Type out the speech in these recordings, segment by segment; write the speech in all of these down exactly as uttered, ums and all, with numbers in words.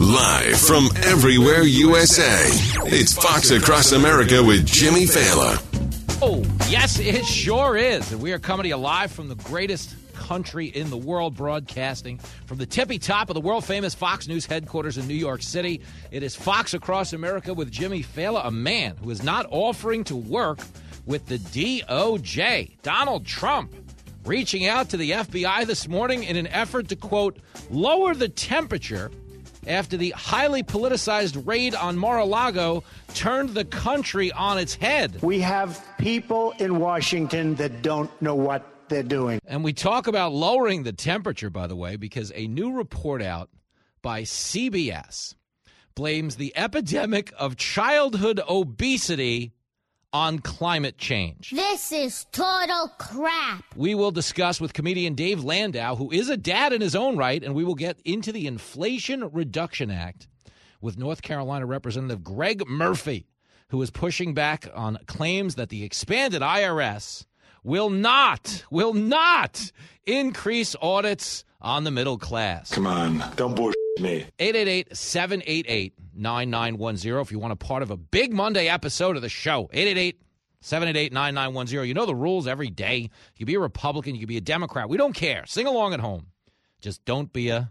Live from everywhere U S A, it's Fox Across America with Jimmy Fallon. Oh, yes, it sure is. And we are coming to you live from the greatest country in the world, broadcasting from the tippy top of the world-famous Fox News headquarters in New York City. It is Fox Across America with Jimmy Fallon, a man who is not offering to work with the D O J. Donald Trump reaching out to the F B I this morning in an effort to, quote, lower the temperature after the highly politicized raid on Mar-a-Lago turned the country on its head. We have people in Washington that don't know what they're doing. And we talk about lowering the temperature, by the way, because a new report out by C B S blames the epidemic of childhood obesity on climate change. This is total crap. We will discuss with comedian Dave Landau, who is a dad in his own right, and we will get into the Inflation Reduction Act with North Carolina Representative Greg Murphy, who is pushing back on claims that the expanded I R S will not, will not increase audits on the middle class. Come on, don't bullshit me. eight eight eight, seven eight eight, nine nine one zero if you want a part of a big Monday episode of the show. eight eight eight, seven eight eight, nine nine one zero. You know the rules every day. You can be a Republican, you can be a Democrat. We don't care. Sing along at home. Just don't be a...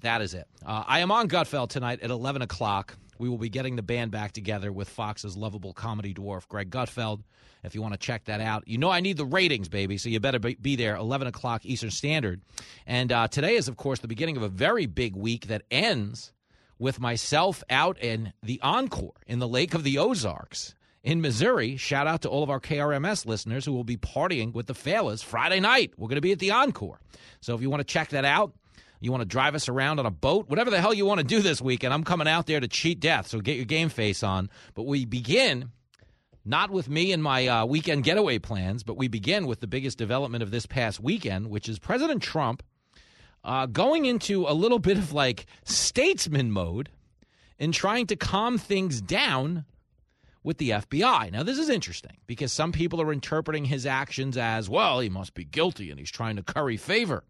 That is it. Uh, I am on Gutfeld tonight at eleven o'clock. We will be getting the band back together with Fox's lovable comedy dwarf, Greg Gutfeld, if you want to check that out. You know I need the ratings, baby, so you better be there, eleven o'clock Eastern Standard. And uh, today is, of course, the beginning of a very big week that ends with myself out in the Encore in the Lake of the Ozarks in Missouri. Shout out to all of our K R M S listeners who will be partying with the Fellas Friday night. We're going to be at the Encore. So if you want to check that out, you want to drive us around on a boat, whatever the hell you want to do this weekend, I'm coming out there to cheat death, so get your game face on. But we begin not with me and my uh, weekend getaway plans, but we begin with the biggest development of this past weekend, which is President Trump uh, going into a little bit of like statesman mode in trying to calm things down with the F B I. Now, this is interesting because some people are interpreting his actions as, well, he must be guilty and he's trying to curry favor.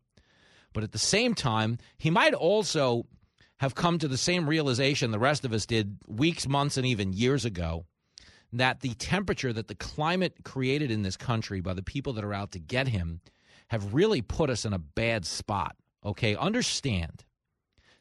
But at the same time, he might also have come to the same realization the rest of us did weeks, months, and even years ago, that the temperature that the climate created in this country by the people that are out to get him have really put us in a bad spot. Okay, understand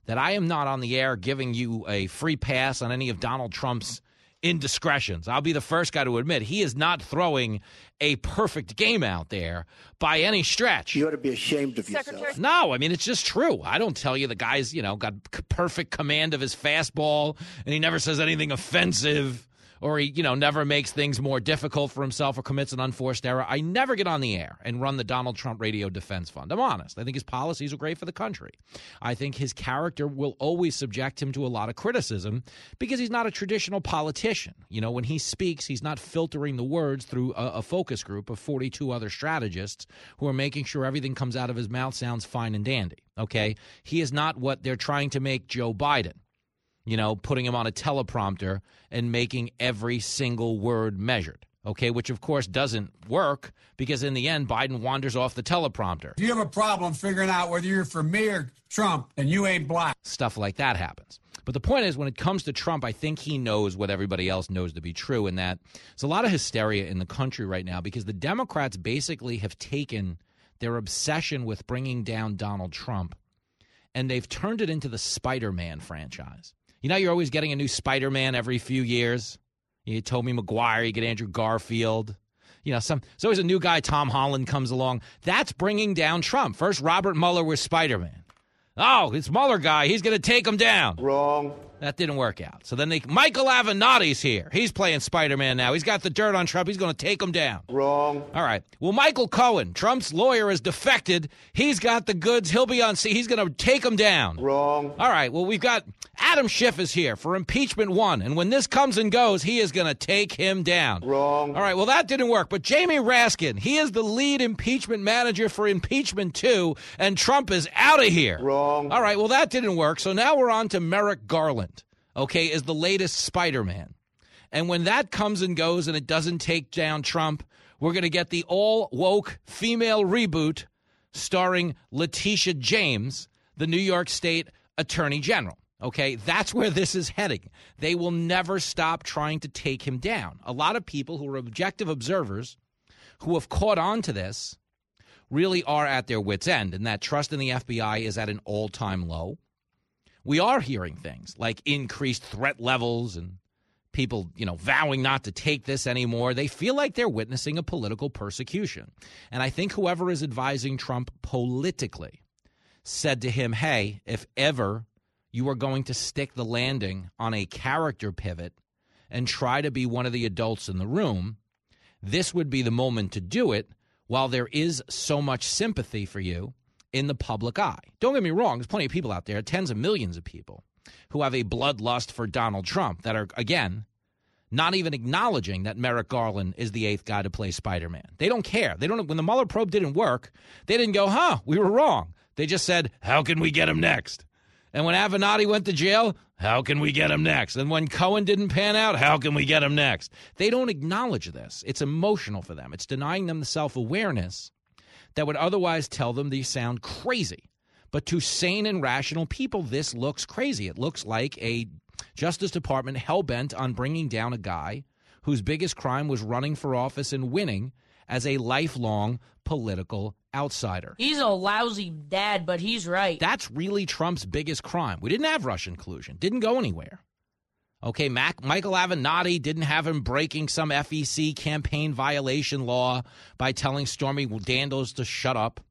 that I am not on the air giving you a free pass on any of Donald Trump's indiscretions. I'll be the first guy to admit he is not throwing a perfect game out there by any stretch. You ought to be ashamed of yourself. Secretary. No, I mean, it's just true. I don't tell you the guy's, you know, got perfect command of his fastball and he never says anything offensive or he, you know, never makes things more difficult for himself or commits an unforced error. I never get on the air and run the Donald Trump Radio Defense Fund. I'm honest. I think his policies are great for the country. I think his character will always subject him to a lot of criticism because he's not a traditional politician. You know, when he speaks, he's not filtering the words through a, a focus group of forty-two other strategists who are making sure everything comes out of his mouth sounds fine and dandy. Okay? He is not what they're trying to make Joe Biden. You know, putting him on a teleprompter and making every single word measured, okay, which, of course, doesn't work because in the end, Biden wanders off the teleprompter. If you have a problem figuring out whether you're for me or Trump, then you ain't black. Stuff like that happens. But the point is, when it comes to Trump, I think he knows what everybody else knows to be true, and that there's a lot of hysteria in the country right now because the Democrats basically have taken their obsession with bringing down Donald Trump, and they've turned it into the Spider-Man franchise. You know, you're always getting a new Spider-Man every few years. You told me Maguire, you get Andrew Garfield. You know, some, there's always a new guy, Tom Holland, comes along. That's bringing down Trump. First, Robert Mueller was Spider-Man. Oh, it's Mueller guy. He's going to take him down. Wrong. That didn't work out. So then they, Michael Avenatti's here. He's playing Spider-Man now. He's got the dirt on Trump. He's going to take him down. Wrong. All right. Well, Michael Cohen, Trump's lawyer, is defected. He's got the goods. He'll be on scene. He's going to take him down. Wrong. All right. Well, we've got Adam Schiff is here for impeachment one. And when this comes and goes, he is going to take him down. Wrong. All right. Well, that didn't work. But Jamie Raskin, he is the lead impeachment manager for impeachment two. And Trump is out of here. Wrong. All right. Well, that didn't work. So now we're on to Merrick Garland. Okay, is the latest Spider-Man. And when that comes and goes and it doesn't take down Trump, we're going to get the all-woke female reboot starring Letitia James, the New York State Attorney General. Okay, that's where this is heading. They will never stop trying to take him down. A lot of people who are objective observers who have caught on to this really are at their wits' end, and that trust in the F B I is at an all-time low. We are hearing things like increased threat levels and people, you know, vowing not to take this anymore. They feel like they're witnessing a political persecution. And I think whoever is advising Trump politically said to him, hey, if ever you are going to stick the landing on a character pivot and try to be one of the adults in the room, this would be the moment to do it while there is so much sympathy for you in the public eye. Don't get me wrong, there's plenty of people out there, tens of millions of people, who have a bloodlust for Donald Trump that are, again, not even acknowledging that Merrick Garland is the eighth guy to play Spider-Man. They don't care. They don't. When the Mueller probe didn't work, they didn't go, huh, we were wrong. They just said, how can we get him next? And when Avenatti went to jail, how can we get him next? And when Cohen didn't pan out, how can we get him next? They don't acknowledge this. It's emotional for them. It's denying them the self-awareness that would otherwise tell them they sound crazy. But to sane and rational people, this looks crazy. It looks like a Justice Department hell-bent on bringing down a guy whose biggest crime was running for office and winning as a lifelong political outsider. He's a lousy dad, but he's right. That's really Trump's biggest crime. We didn't have Russian collusion. Didn't go anywhere. Okay, Mac, Michael Avenatti didn't have him breaking some F E C campaign violation law by telling Stormy Daniels to shut up.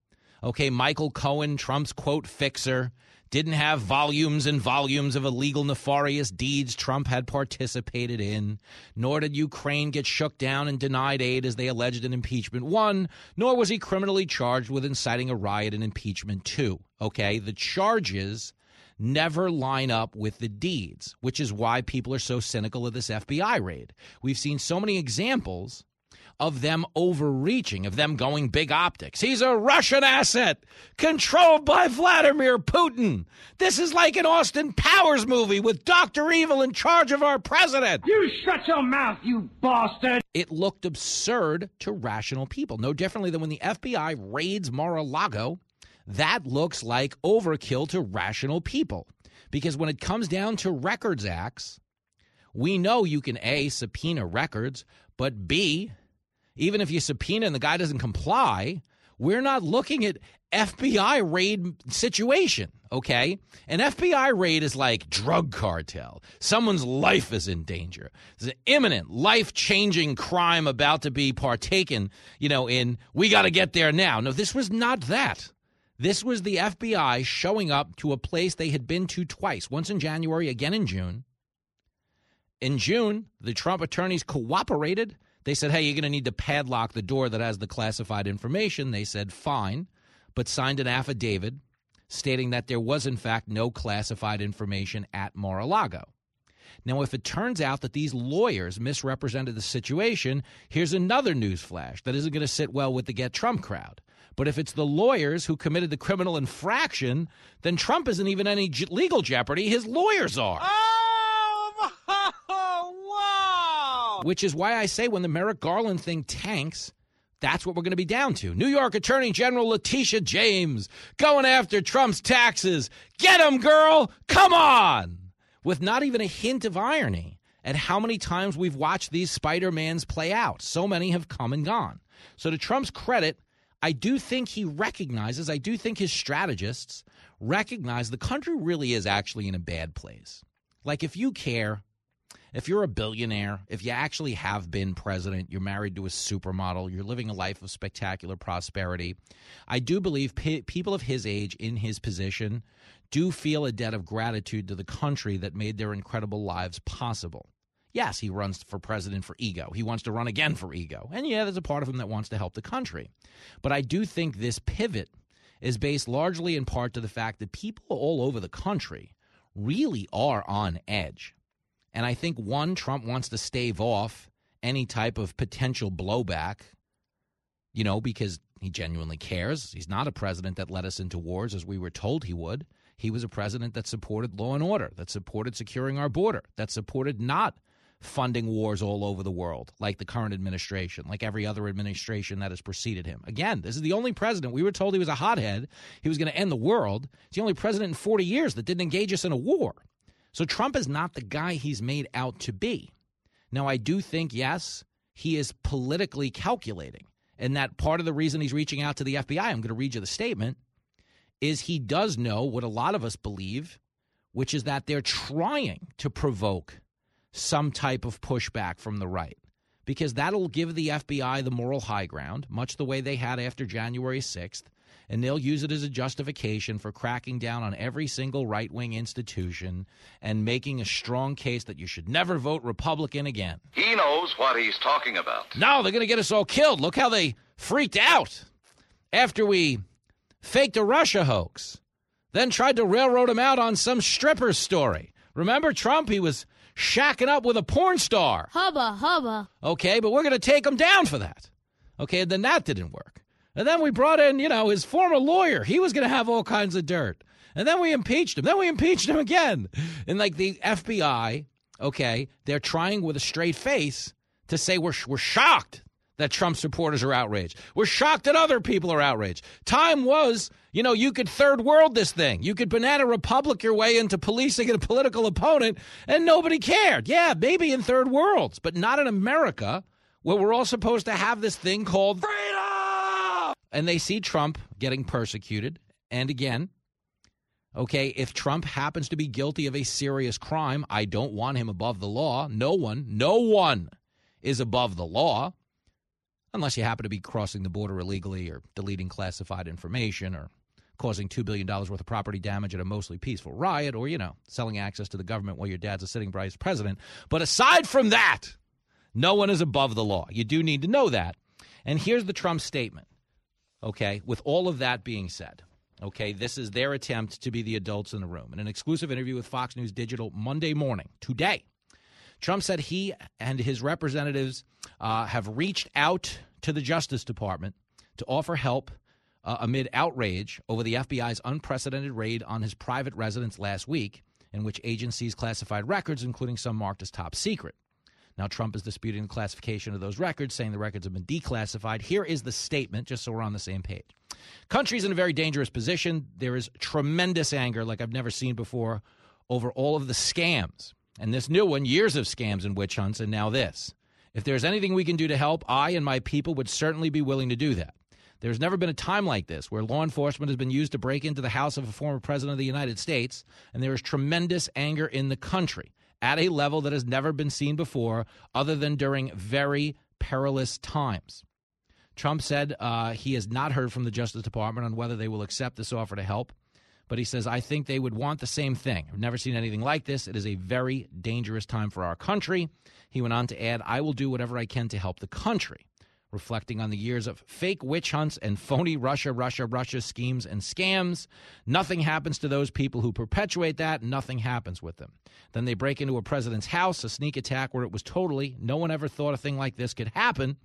Okay, Michael Cohen, Trump's, quote, fixer, didn't have volumes and volumes of illegal nefarious deeds Trump had participated in, nor did Ukraine get shook down and denied aid as they alleged in impeachment one, nor was he criminally charged with inciting a riot in impeachment two. Okay, the charges never line up with the deeds, which is why people are so cynical of this F B I raid. We've seen so many examples of them overreaching, of them going big optics. He's a Russian asset controlled by Vladimir Putin. This is like an Austin Powers movie with Doctor Evil in charge of our president. You shut your mouth, you bastard. It looked absurd to rational people, no differently than when the F B I raids Mar-a-Lago. That looks like overkill to rational people, because when it comes down to records acts, we know you can, A, subpoena records, but B, even if you subpoena and the guy doesn't comply, we're not looking at F B I raid situation, okay? An F B I raid is like drug cartel. Someone's life is in danger. There's an imminent, life-changing crime about to be partaken, you know, in we got to get there now. No, this was not that. This was the F B I showing up to a place they had been to twice, once in January, again in June. In June, the Trump attorneys cooperated. They said, hey, you're going to need to padlock the door that has the classified information. They said, fine, but signed an affidavit stating that there was, in fact, no classified information at Mar-a-Lago. Now, if it turns out that these lawyers misrepresented the situation, here's another news flash that isn't going to sit well with the Get Trump crowd. But if it's the lawyers who committed the criminal infraction, then Trump isn't even in any j- legal jeopardy. His lawyers are. Oh, wow. Which is why I say when the Merrick Garland thing tanks, that's what we're going to be down to. New York Attorney General Letitia James going after Trump's taxes. Get him, girl. Come on. With not even a hint of irony at how many times we've watched these Spider-Mans play out. So many have come and gone. So to Trump's credit, I do think he recognizes, I do think his strategists recognize the country really is actually in a bad place. Like if you care If you're a billionaire, if you actually have been president, you're married to a supermodel, you're living a life of spectacular prosperity, I do believe pe- people of his age in his position do feel a debt of gratitude to the country that made their incredible lives possible. Yes, he runs for president for ego. He wants to run again for ego. And yeah, there's a part of him that wants to help the country. But I do think this pivot is based largely in part to the fact that people all over the country really are on edge. And I think, one, Trump wants to stave off any type of potential blowback, you know, because he genuinely cares. He's not a president that led us into wars, as we were told he would. He was a president that supported law and order, that supported securing our border, that supported not funding wars all over the world, like the current administration, like every other administration that has preceded him. Again, this is the only president. We were told he was a hothead. He was going to end the world. It's the only president in forty years that didn't engage us in a war. So Trump is not the guy he's made out to be. Now, I do think, yes, he is politically calculating, and that part of the reason he's reaching out to the F B I, I'm going to read you the statement, is he does know what a lot of us believe, which is that they're trying to provoke some type of pushback from the right, because that'll give the F B I the moral high ground, much the way they had after January sixth, and they'll use it as a justification for cracking down on every single right-wing institution and making a strong case that you should never vote Republican again. He knows what he's talking about. No, they're going to get us all killed. Look how they freaked out after we faked a Russia hoax, then tried to railroad him out on some stripper story. Remember Trump? He was shacking up with a porn star. Hubba, hubba. Okay, but we're going to take him down for that. Okay, and then that didn't work. And then we brought in, you know, his former lawyer. He was going to have all kinds of dirt. And then we impeached him. Then we impeached him again. And like the F B I, okay, they're trying with a straight face to say we're we're shocked that Trump supporters are outraged. We're shocked that other people are outraged. Time was, you know, you could third world this thing. You could banana republic your way into policing a political opponent, and nobody cared. Yeah, maybe in third worlds, but not in America, where we're all supposed to have this thing called freedom. And they see Trump getting persecuted. And again, okay, if Trump happens to be guilty of a serious crime, I don't want him above the law. No one, no one is above the law. Unless you happen to be crossing the border illegally or deleting classified information or causing two billion dollars worth of property damage at a mostly peaceful riot or, you know, selling access to the government while your dad's a sitting vice president. But aside from that, no one is above the law. You do need to know that. And here's the Trump statement, okay, with all of that being said. Okay, this is their attempt to be the adults in the room. In an exclusive interview with Fox News Digital Monday morning, today, Trump said he and his representatives uh, have reached out to the Justice Department to offer help uh, amid outrage over the F B I's unprecedented raid on his private residence last week, in which agencies classified records, including some marked as top secret. Now, Trump is disputing the classification of those records, saying the records have been declassified. Here is the statement, just so we're on the same page. Country's in a very dangerous position. There is tremendous anger, like I've never seen before, over all of the scams. And this new one, years of scams and witch hunts, and now this. If there's anything we can do to help, I and my people would certainly be willing to do that. There's never been a time like this where law enforcement has been used to break into the house of a former president of the United States, and there is tremendous anger in the country at a level that has never been seen before other than during very perilous times. Trump said uh, he has not heard from the Justice Department on whether they will accept this offer to help. But he says, I think they would want the same thing. I've never seen anything like this. It is a very dangerous time for our country. He went on to add, I will do whatever I can to help the country, reflecting on the years of fake witch hunts and phony Russia, Russia, Russia schemes and scams. Nothing happens to those people who perpetuate that. Nothing happens with them. Then they break into a president's house, a sneak attack where it was totally, no one ever thought a thing like this could happen.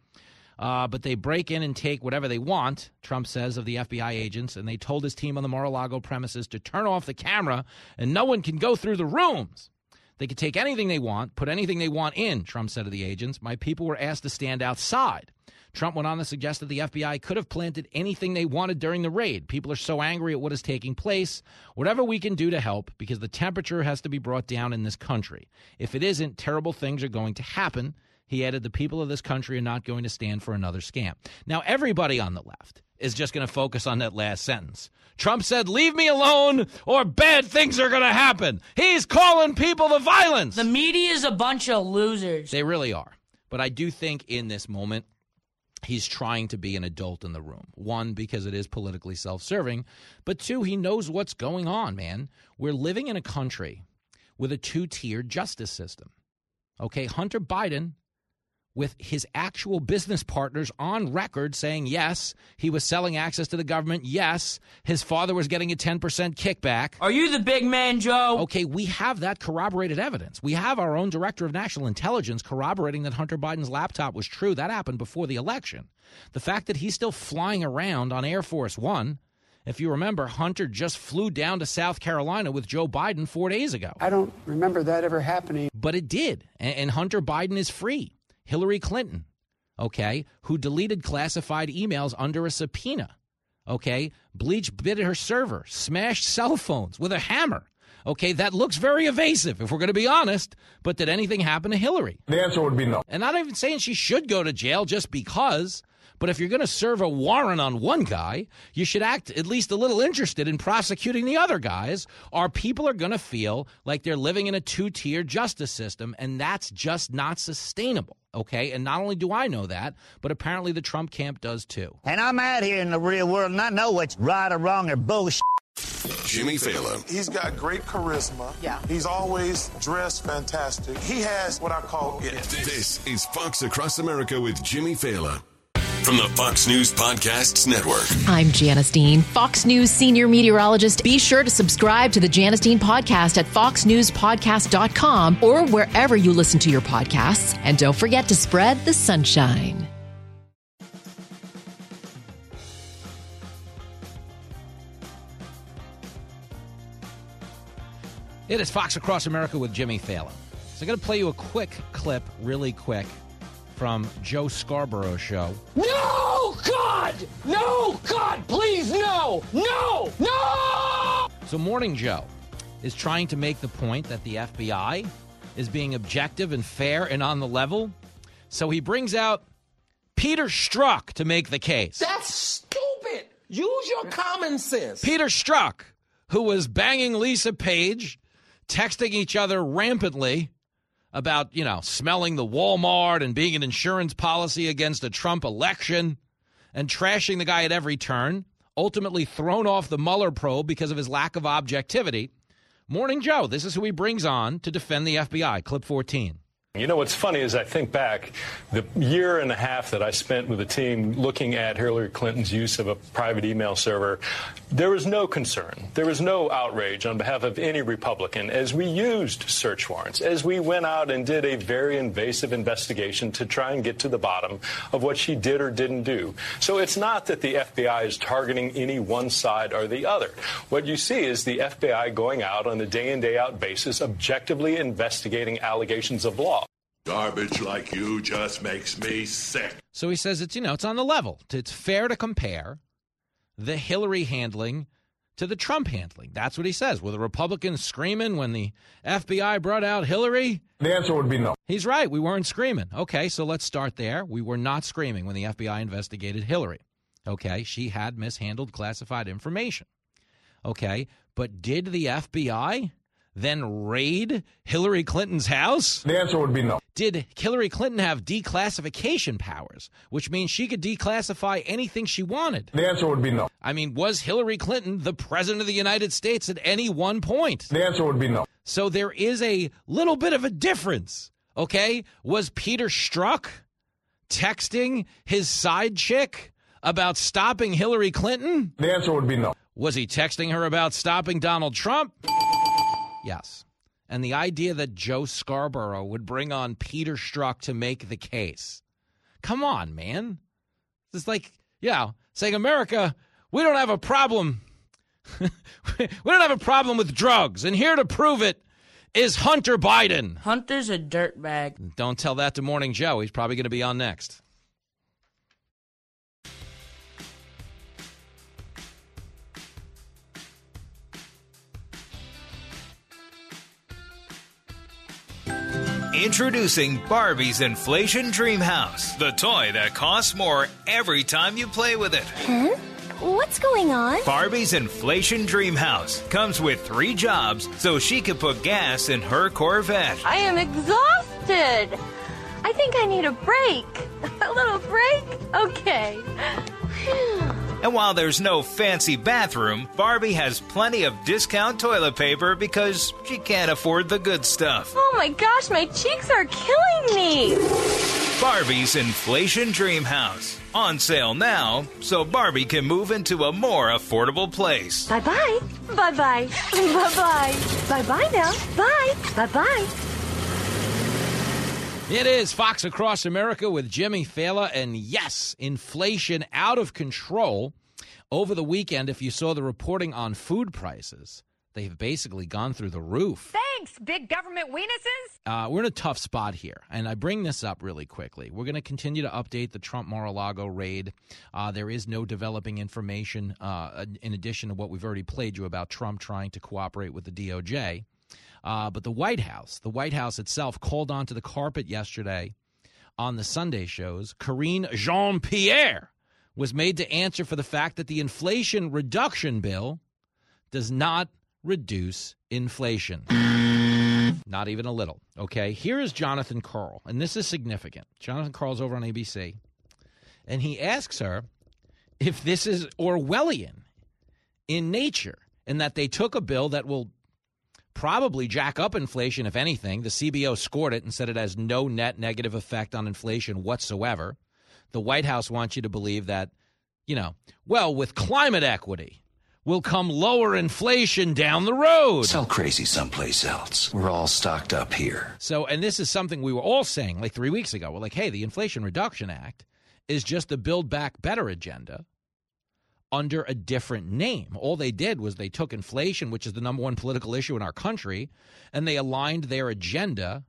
Uh, but they break in and take whatever they want, Trump says, of the F B I agents, and they told his team on the Mar-a-Lago premises to turn off the camera, and no one can go through the rooms. They could take anything they want, put anything they want in, Trump said of the agents. My people were asked to stand outside. Trump went on to suggest that the F B I could have planted anything they wanted during the raid. People are so angry at what is taking place. Whatever we can do to help, because the temperature has to be brought down in this country. If it isn't, terrible things are going to happen. He added, the people of this country are not going to stand for another scam. Now, everybody on the left, is just going to focus on that last sentence. Trump said, leave me alone or bad things are going to happen. He's calling people to violence. The media is a bunch of losers. They really are. But I do think in this moment, he's trying to be an adult in the room. One, because it is politically self-serving. But two, he knows what's going on, man. We're living in a country with a two-tiered justice system. Okay, Hunter Biden, with his actual business partners on record saying, yes, he was selling access to the government. Yes, his father was getting a ten percent kickback. Are you the big man, Joe? Okay, we have that corroborated evidence. We have our own director of national intelligence corroborating that Hunter Biden's laptop was true. That happened before the election. The fact that he's still flying around on Air Force One, if you remember, Hunter just flew down to South Carolina with Joe Biden four days ago. I don't remember that ever happening. But it did, and Hunter Biden is free. Hillary Clinton, okay, who deleted classified emails under a subpoena, okay, bleach bit her server, smashed cell phones with a hammer, okay, that looks very evasive if we're going to be honest, but did anything happen to Hillary? The answer would be no. And I'm not even saying she should go to jail just because, but if you're going to serve a warrant on one guy, you should act at least a little interested in prosecuting the other guys, or people are going to feel like they're living in a two-tier justice system, and that's just not sustainable. Okay, and not only do I know that, but apparently the Trump camp does too. And I'm out here in the real world, and I know what's right or wrong or bullshit. Jimmy Fallon. He's got great charisma. Yeah. He's always dressed fantastic. He has what I call it. This is Fox Across America with Jimmy Fallon. From the Fox News Podcasts Network. I'm Janice Dean, Fox News senior meteorologist. Be sure to subscribe to the Janice Dean Podcast at fox news podcast dot com or wherever you listen to your podcasts. And don't forget to spread the sunshine. It is Fox Across America with Jimmy Fallon. So I'm going to play you a quick clip, really quick, from Joe Scarborough's show. No, God! No, God, please, no! No! No! So Morning Joe is trying to make the point that the F B I is being objective and fair and on the level. So he brings out Peter Strzok to make the case. That's stupid! Use your common sense. Peter Strzok, who was banging Lisa Page, texting each other rampantly about, you know, smelling the Walmart and being an insurance policy against a Trump election and trashing the guy at every turn, ultimately thrown off the Mueller probe because of his lack of objectivity. Morning Joe, this is who he brings on to defend the F B I. Clip fourteen. You know, what's funny is I think back the year and a half that I spent with the team looking at Hillary Clinton's use of a private email server. There was no concern. There was no outrage on behalf of any Republican as we used search warrants, as we went out and did a very invasive investigation to try and get to the bottom of what she did or didn't do. So it's not that the F B I is targeting any one side or the other. What you see is the F B I going out on a day in, day out basis, objectively investigating allegations of law. Garbage like you just makes me sick. So he says it's, you know, it's on the level. It's fair to compare the Hillary handling to the Trump handling. That's what he says. Were the Republicans screaming when the F B I brought out Hillary? The answer would be no. He's right. We weren't screaming. Okay, so let's start there. We were not screaming when the F B I investigated Hillary. Okay, she had mishandled classified information. Okay, but did the F B I then raid Hillary Clinton's house? The answer would be no. Did Hillary Clinton have declassification powers, which means she could declassify anything she wanted? The answer would be no. I mean, was Hillary Clinton the president of the United States at any one point? The answer would be no. So there is a little bit of a difference, okay? Was Peter Strzok texting his side chick about stopping Hillary Clinton? The answer would be no. Was he texting her about stopping Donald Trump? Yes. And the idea that Joe Scarborough would bring on Peter Strzok to make the case. Come on, man. It's like, yeah, you know, saying, America, we don't have a problem. we don't have a problem with drugs. And here to prove it is Hunter Biden. Hunter's a dirtbag. Don't tell that to Morning Joe. He's probably going to be on next. Introducing Barbie's Inflation Dream House, the toy that costs more every time you play with it. Huh? What's going on? Barbie's inflation dream house comes with three jobs so she can put gas in her Corvette. I am exhausted. I think I need a break. A little break? Okay. And while there's no fancy bathroom, Barbie has plenty of discount toilet paper because she can't afford the good stuff. Oh my gosh, my cheeks are killing me. Barbie's Inflation Dream House. On sale now, so Barbie can move into a more affordable place. Bye-bye. Bye-bye. Bye-bye. Bye-bye now. Bye. Bye-bye. It is Fox Across America with Jimmy Fallon, and yes, inflation out of control. Over the weekend, if you saw the reporting on food prices, they've basically gone through the roof. Thanks, big government weenuses. Uh, we're in a tough spot here, and I bring this up really quickly. We're going to continue to update the Trump Mar-a-Lago raid. Uh, there is no developing information uh, in addition to what we've already played you about Trump trying to cooperate with the D O J. Uh, but the White House, the White House itself, called onto the carpet yesterday on the Sunday shows. Karine Jean-Pierre was made to answer for the fact that the Inflation Reduction Bill does not reduce inflation. Not even a little. Okay, here is Jonathan Karl, and this is significant. Jonathan Karl's over on A B C, and he asks her if this is Orwellian in nature and that they took a bill that will probably jack up inflation, if anything. The C B O scored it and said it has no net negative effect on inflation whatsoever. The White House wants you to believe that, you know, well, with climate equity will come lower inflation down the road. Sell crazy someplace else. We're all stocked up here. So, and this is something we were all saying like three weeks ago. We're like, hey, the Inflation Reduction Act is just the Build Back Better agenda under a different name. All they did was they took inflation, which is the number one political issue in our country, and they aligned their agenda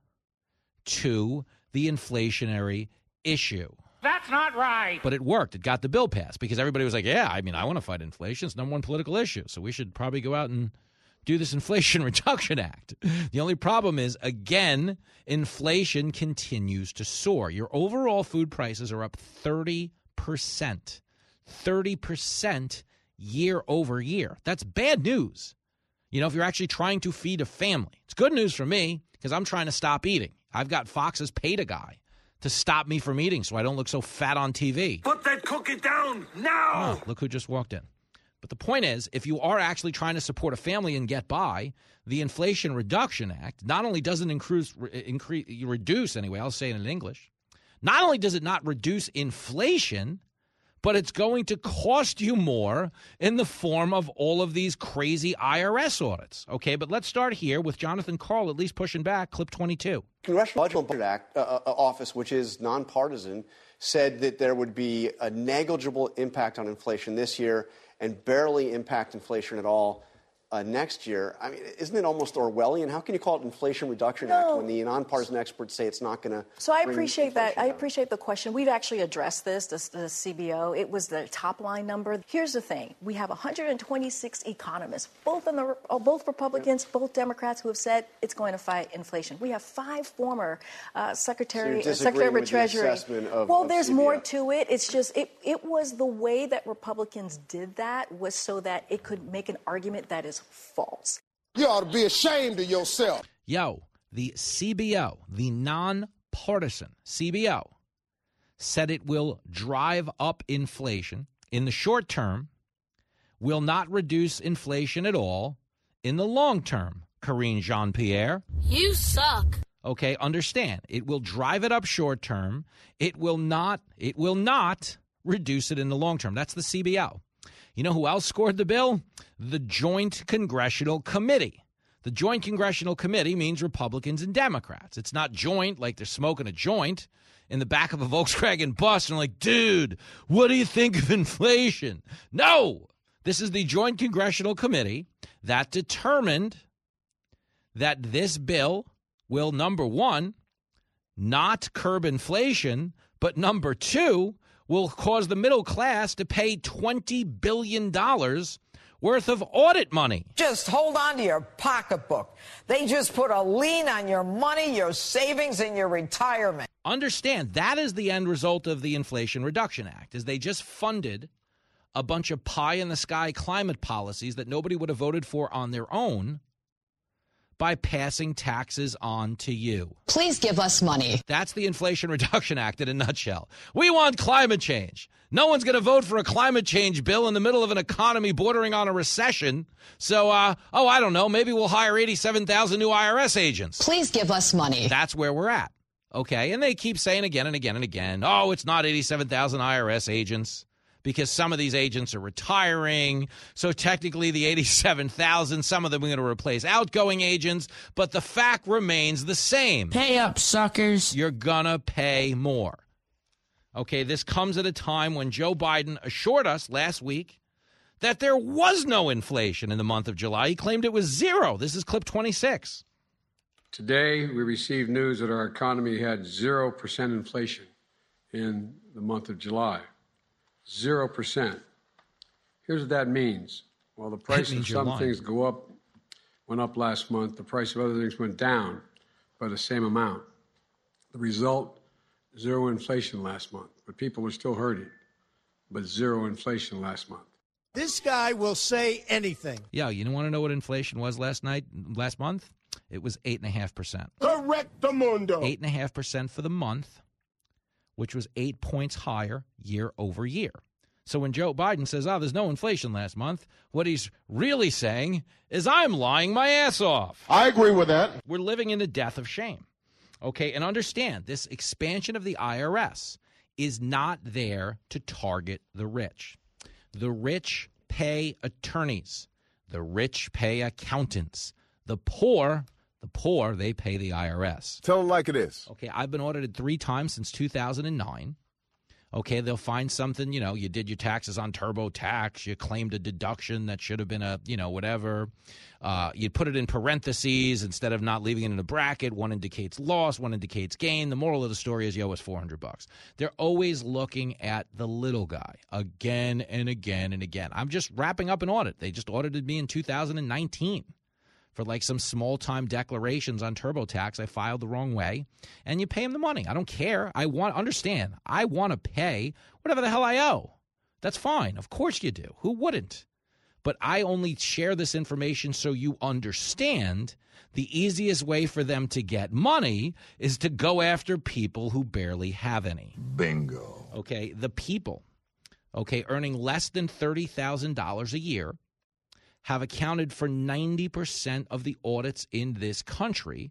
to the inflationary issue. That's not right. But it worked. It got the bill passed because everybody was like, yeah, I mean, I want to fight inflation. It's the number one political issue. So we should probably go out and do this Inflation Reduction Act. The only problem is, again, inflation continues to soar. Your overall food prices are up thirty percent. thirty percent year over year. That's bad news. You know, if you're actually trying to feed a family. It's good news for me because I'm trying to stop eating. I've got Fox's paid a guy to stop me from eating so I don't look so fat on T V. Put that cookie down now! Oh, look who just walked in. But the point is, if you are actually trying to support a family and get by, the Inflation Reduction Act not only doesn't increase, increase reduce anyway, I'll say it in English, not only does it not reduce inflation, but it's going to cost you more in the form of all of these crazy I R S audits. Okay, but let's start here with Jonathan Karl at least pushing back, clip twenty-two. Congressional Budget Act uh, office, which is nonpartisan, said that there would be a negligible impact on inflation this year and barely impact inflation at all uh, next year. I mean, isn't it almost Orwellian? How can you call it Inflation Reduction no. Act when the nonpartisan experts say it's not going to? So I appreciate that. I appreciate the question. We've actually addressed this, this, the C B O. It was the top line number. Here's the thing. We have one hundred twenty-six economists, both, in the, both Republicans, yeah. both Democrats, who have said it's going to fight inflation. We have five former uh, Secretary so uh, Secretary of Treasury. The of, well, of there's C B S. More to it. It's just it, it was the way that Republicans did that was so that it could make an argument that is false. You ought to be ashamed of yourself. Yo, the C B O, the nonpartisan C B O, said it will drive up inflation in the short term, will not reduce inflation at all in the long term. Karine Jean-Pierre, you suck. Okay, understand. It will drive it up short term. It will not, it will not reduce it in the long term. That's the C B O. You know who else scored the bill? The Joint Congressional Committee. The Joint Congressional Committee means Republicans and Democrats. It's not joint like they're smoking a joint in the back of a Volkswagen bus and like, dude, what do you think of inflation? No! This is the Joint Congressional Committee that determined that this bill will, number one, not curb inflation, but number two, will cause the middle class to pay twenty billion dollars worth of audit money. Just hold on to your pocketbook. They just put a lien on your money, your savings, and your retirement. Understand, that is the end result of the Inflation Reduction Act, is they just funded a bunch of pie-in-the-sky climate policies that nobody would have voted for on their own by passing taxes on to you. Please give us money. That's the Inflation Reduction Act in a nutshell. We want climate change. No one's going to vote for a climate change bill in the middle of an economy bordering on a recession. So, uh, oh, I don't know, maybe we'll hire eighty-seven thousand new I R S agents. Please give us money. That's where we're at. Okay, and they keep saying again and again and again, oh, it's not eighty-seven thousand I R S agents, because some of these agents are retiring. So technically the eighty-seven thousand, some of them are going to replace outgoing agents. But the fact remains the same. Pay up, suckers. You're going to pay more. Okay, this comes at a time when Joe Biden assured us last week that there was no inflation in the month of July. He claimed it was zero. This is clip twenty-six. Today we received news that our economy had zero percent inflation in the month of July. Zero percent. Here's what that means. Well, the price of some lying. things go up, went up last month. The price of other things went down by the same amount. The result, zero inflation last month. But people are still hurting. But zero inflation last month. This guy will say anything. Yeah, you don't want to know what inflation was last night, last month? It was eight point five percent. Correctamundo. eight point five percent for the month, which was eight points higher year over year. So when Joe Biden says, oh, there's no inflation last month, what he's really saying is I'm lying my ass off. I agree with that. We're living in the death of shame. Okay, and understand, this expansion of the I R S is not there to target the rich. The rich pay attorneys. The rich pay accountants. The poor The poor, they pay the I R S. Tell them like it is. Okay, I've been audited three times since two thousand nine. Okay, they'll find something, you know, you did your taxes on TurboTax, you claimed a deduction that should have been a, you know, whatever. Uh, you put it in parentheses instead of not leaving it in a bracket. One indicates loss, one indicates gain. The moral of the story is you owe us four hundred bucks. They're always looking at the little guy again and again and again. I'm just wrapping up an audit. They just audited me in two thousand nineteen. For like some small-time declarations on TurboTax I filed the wrong way, and you pay them the money. I don't care. I want understand. I want to pay whatever the hell I owe. That's fine. Of course you do. Who wouldn't? But I only share this information so you understand the easiest way for them to get money is to go after people who barely have any. Bingo. Okay, the people, okay, earning less than thirty thousand dollars a year have accounted for ninety percent of the audits in this country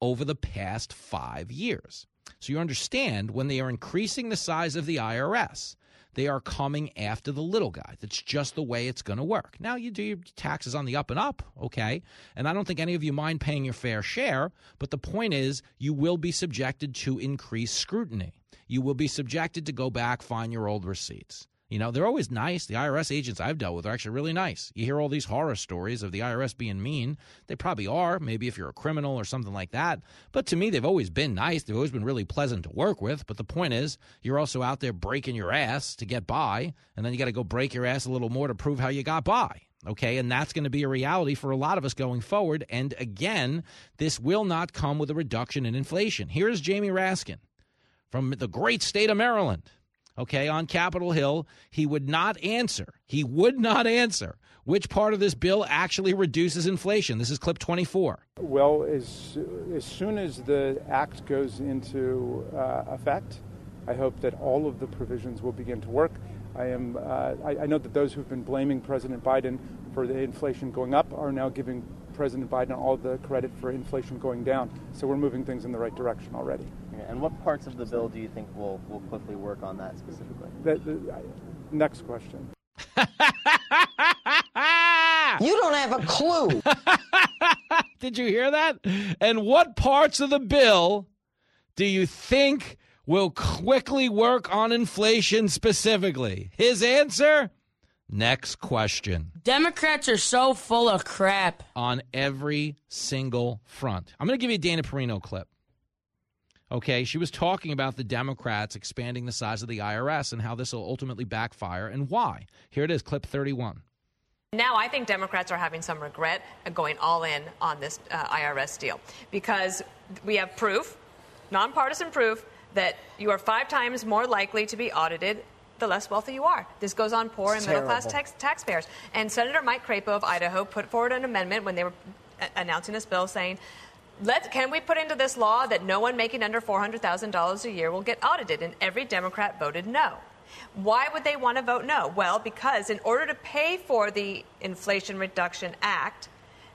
over the past five years. So you understand, when they are increasing the size of the I R S, they are coming after the little guy. That's just the way it's going to work. Now, you do your taxes on the up and up, okay? And I don't think any of you mind paying your fair share, but the point is you will be subjected to increased scrutiny. You will be subjected to go back, find your old receipts. You know, they're always nice. The I R S agents I've dealt with are actually really nice. You hear all these horror stories of the I R S being mean. They probably are, maybe if you're a criminal or something like that. But to me, they've always been nice. They've always been really pleasant to work with. But the point is, you're also out there breaking your ass to get by, and then you got to go break your ass a little more to prove how you got by. Okay, and that's going to be a reality for a lot of us going forward. And again, this will not come with a reduction in inflation. Here's Jamie Raskin from the great state of Maryland. Okay, on Capitol Hill, he would not answer. He would not answer which part of this bill actually reduces inflation. This is clip twenty-four. Well, as, as soon as the act goes into uh, effect, I hope that all of the provisions will begin to work. I am. Uh, I, I know that those who've been blaming President Biden for the inflation going up are now giving President Biden all the credit for inflation going down. So we're moving things in the right direction already. Yeah, and what parts of the bill do you think will will quickly work on that specifically? The, the, uh, next question. You don't have a clue. Did you hear that? And what parts of the bill do you think will quickly work on inflation specifically? His answer? Next question. Democrats are so full of crap. On every single front. I'm going to give you a Dana Perino clip. Okay, she was talking about the Democrats expanding the size of the I R S and how this will ultimately backfire and why. Here it is, clip thirty-one. Now I think Democrats are having some regret going all in on this uh, I R S deal because we have proof, nonpartisan proof, that you are five times more likely to be audited the less wealthy you are. This goes on poor it's and middle-class tax- taxpayers. And Senator Mike Crapo of Idaho put forward an amendment when they were a- announcing this bill saying, Let, can we put into this law that no one making under four hundred thousand dollars a year will get audited? And every Democrat voted no. Why would they want to vote no? Well, because in order to pay for the Inflation Reduction Act,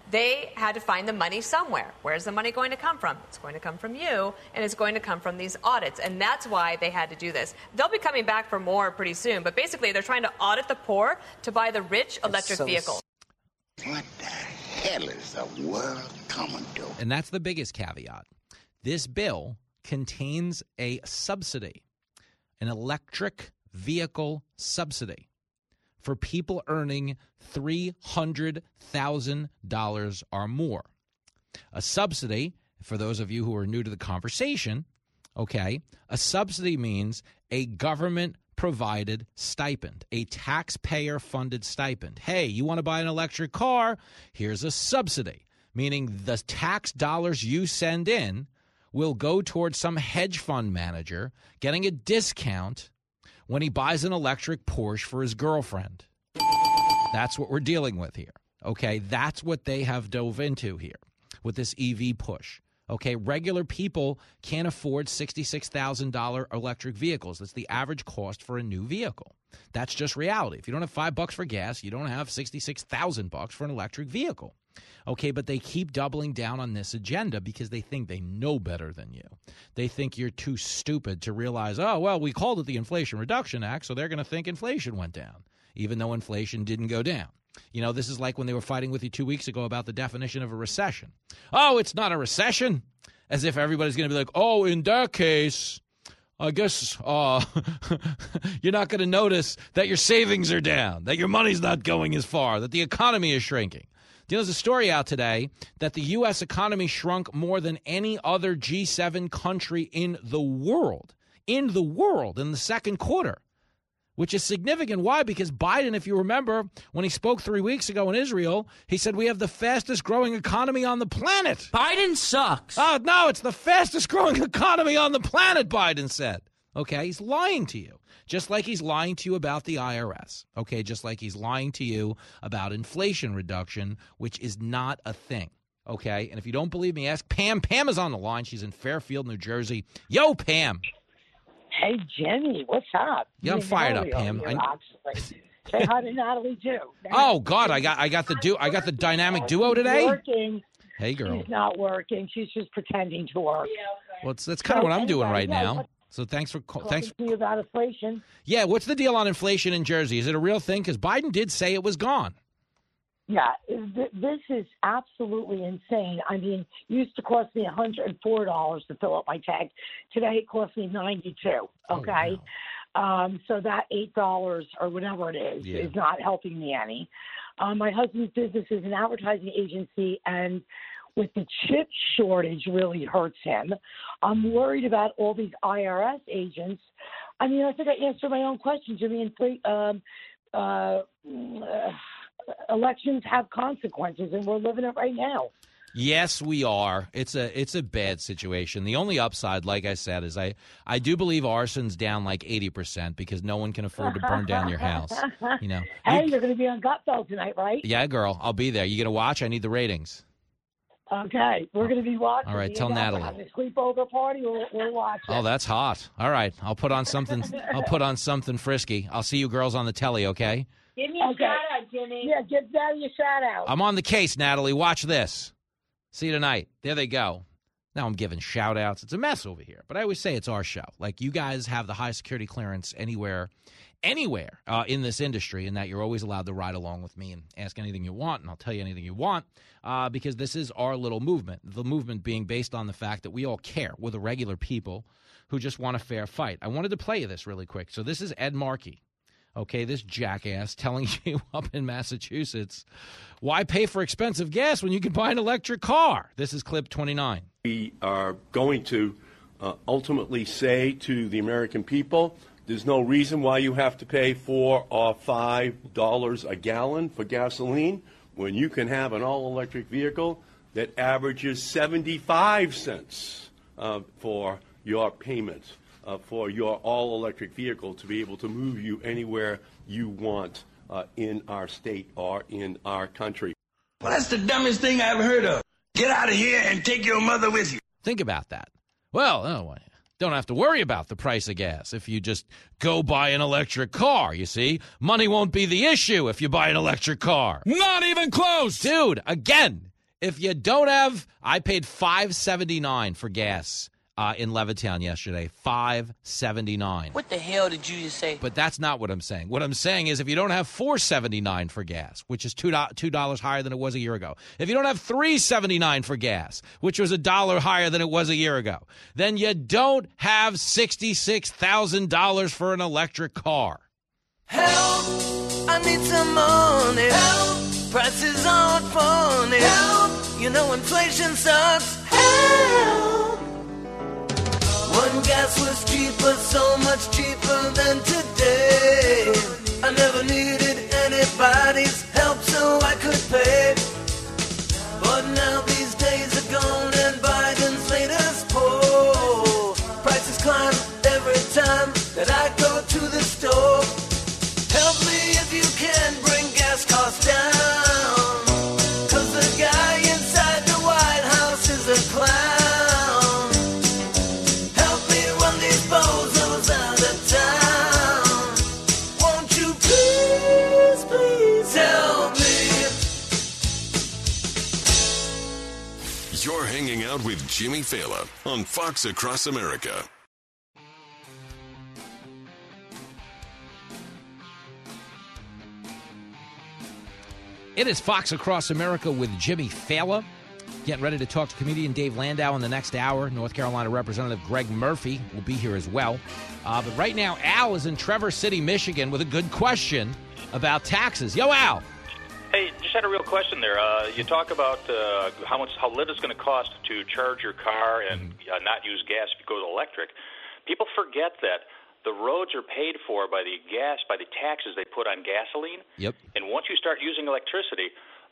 they had to find the money somewhere. Where's the money going to come from? It's going to come from you, and it's going to come from these audits. And that's why they had to do this. They'll be coming back for more pretty soon. But basically, they're trying to audit the poor to buy the rich electric so vehicles. What the hell is the world coming to? And that's the biggest caveat. This bill contains a subsidy, an electric vehicle subsidy for people earning three hundred thousand dollars or more. A subsidy, for those of you who are new to the conversation, okay, a subsidy means a government-provided stipend, a taxpayer-funded stipend. Hey, you want to buy an electric car? Here's a subsidy, meaning the tax dollars you send in will go towards some hedge fund manager getting a discount when he buys an electric Porsche for his girlfriend. That's what we're dealing with here, okay? That's what they have dove into here with this E V push, okay? Regular people can't afford sixty-six thousand dollars electric vehicles. That's the average cost for a new vehicle. That's just reality. If you don't have five bucks for gas, you don't have sixty-six thousand bucks for an electric vehicle, okay? But they keep doubling down on this agenda because they think they know better than you. They think you're too stupid to realize, oh, well, we called it the Inflation Reduction Act, so they're going to think inflation went down, even though inflation didn't go down. You know, this is like when they were fighting with you two weeks ago about the definition of a recession. Oh, it's not a recession, as if everybody's going to be like, oh, in that case, I guess uh, you're not going to notice that your savings are down, that your money's not going as far, that the economy is shrinking. There's a story out today that the U S economy shrunk more than any other G seven country in the world, in the world, in the second quarter, which is significant. Why? Because Biden, if you remember, when he spoke three weeks ago in Israel, he said we have the fastest growing economy on the planet. Biden sucks. Oh, no, it's the fastest growing economy on the planet, Biden said. Okay, he's lying to you, just like he's lying to you about the I R S. Okay, just like he's lying to you about inflation reduction, which is not a thing. Okay, and if you don't believe me, ask Pam. Pam is on the line. She's in Fairfield, New Jersey. Yo, Pam. Hey, Jenny, what's up? Yeah, I'm fired up, Pam. I... Say hi to Natalie, too. Oh, God, I got I got the du- I got the dynamic duo today? Working. Hey, girl. She's not working. She's just pretending to work. Well, it's, that's kind of so, what I'm anyway, doing right yeah, now. So thanks for call- thanks for about inflation. Yeah, what's the deal on inflation in Jersey? Is it a real thing? Because Biden did say it was gone. Yeah, th- this is absolutely insane. I mean, it used to cost me one hundred four dollars to fill up my tank. Today it costs me ninety-two dollars, okay? Oh, wow. um, so that eight dollars or whatever it is yeah. is not helping me any. Um, my husband's business is an advertising agency, and with the chip shortage really hurts him. I'm worried about all these I R S agents. I mean, I think I answered my own question, Jimmy. Um, uh, uh, elections have consequences, and we're living it right now. Yes, we are. It's a it's a bad situation. The only upside, like I said, is I, I do believe arson's down like eighty percent because no one can afford to burn down your house. You know. Hey, you, you're going to be on Gutfeld tonight, right? Yeah, girl. I'll be there. You going to watch? I need the ratings. Okay, we're going to be watching. All right, tell Natalie. Have a sleepover party, we'll, we'll watch it. Oh, that's hot. All right, I'll put on something. I'll put on something frisky. I'll see you girls on the telly. Okay. Give me a okay. shout out, Jimmy. Yeah, give Natalie a shout out. I'm on the case, Natalie. Watch this. See you tonight. There they go. Now I'm giving shout outs. It's a mess over here, but I always say it's our show. Like, you guys have the high security clearance anywhere. anywhere uh, in this industry, and that you're always allowed to ride along with me and ask anything you want, and I'll tell you anything you want, uh, because this is our little movement, the movement being based on the fact that we all care. We're the regular people who just want a fair fight. I wanted to play you this really quick. So this is Ed Markey, okay, this jackass telling you up in Massachusetts, why pay for expensive gas when you can buy an electric car? This is clip twenty-nine. We are going to uh, ultimately say to the American people, there's no reason why you have to pay four or five dollars a gallon for gasoline when you can have an all-electric vehicle that averages seventy-five cents uh, for your payment. uh, for your all-electric vehicle to be able to move you anywhere you want uh, in our state or in our country. Well, that's the dumbest thing I ever heard of. Get out of here and take your mother with you. Think about that. Well, oh, don't have to worry about the price of gas if you just go buy an electric car, you see. Money won't be the issue if you buy an electric car. Not even close. Dude, again, if you don't have, I paid five seventy-nine for gas uh, in Levittown yesterday, five seventy-nine. What the hell did you just say? But that's not what I'm saying. What I'm saying is if you don't have four seventy-nine for gas, which is two dollars higher than it was a year ago, if you don't have three seventy-nine for gas, which was a dollar higher than it was a year ago, then you don't have sixty-six thousand dollars for an electric car. Help, I need some money. Help, prices aren't funny. Help, you know inflation sucks. Help. One gas was cheaper, so much cheaper than today. I never needed anybody's help so I could pay. But now these days are gone and Biden's latest poll. Prices climb every time that I go to the store. Help me if you can bring gas costs down, 'cause the guy inside the White House is a clown. Help me run these bozos out of town. Won't you please, please help me? You're hanging out with Jimmy Fallon on Fox Across America. It is Fox Across America with Jimmy Fallon. Getting ready to talk to comedian Dave Landau in the next hour. North Carolina Representative Greg Murphy will be here as well. Uh, but right now, Al is in Traverse City, Michigan, with a good question about taxes. Yo, Al. Hey, just had a real question there. Uh, you talk about uh, how much how little it's going to cost to charge your car and mm-hmm. uh, not use gas if you go to electric. People forget that. The roads are paid for by the gas, by the taxes they put on gasoline. Yep. And once you start using electricity,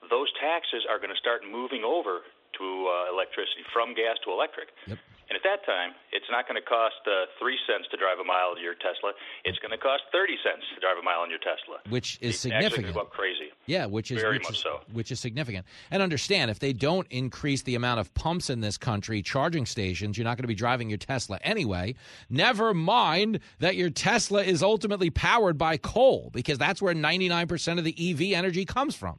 those taxes are going to start moving over to uh, electricity, from gas to electric. Yep. And at that time, it's not going to cost uh, three cents to drive a mile in your Tesla. It's going to cost thirty cents to drive a mile in your Tesla, which is it significant. Actually goes up crazy. Yeah, which is very which much is, so. Which is significant. And understand, if they don't increase the amount of pumps in this country, charging stations, you're not going to be driving your Tesla anyway. Never mind that your Tesla is ultimately powered by coal, because that's where ninety-nine percent of the E V energy comes from.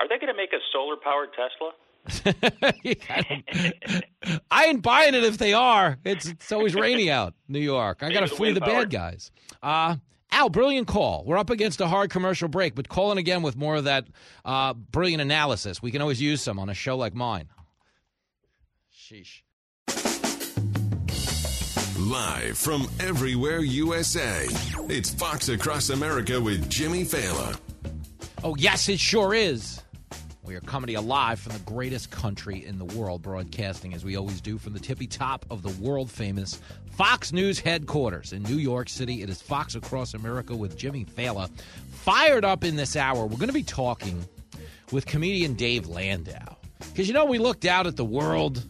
Are they going to make a solar-powered Tesla? I ain't buying it if they are. It's, it's always rainy out in New York. I got to flee the bad guys. Uh, Al, brilliant call. We're up against a hard commercial break, but call in again with more of that uh, brilliant analysis. We can always use some on a show like mine. Sheesh. Live from everywhere U S A, it's Fox Across America with Jimmy Fallon. Oh, yes, it sure is. We are coming to you live from the greatest country in the world, broadcasting, as we always do, from the tippy top of the world-famous Fox News headquarters in New York City. It is Fox Across America with Jimmy Fallon. Fired up in this hour, we're going to be talking with comedian Dave Landau. Because, you know, we looked out at the world.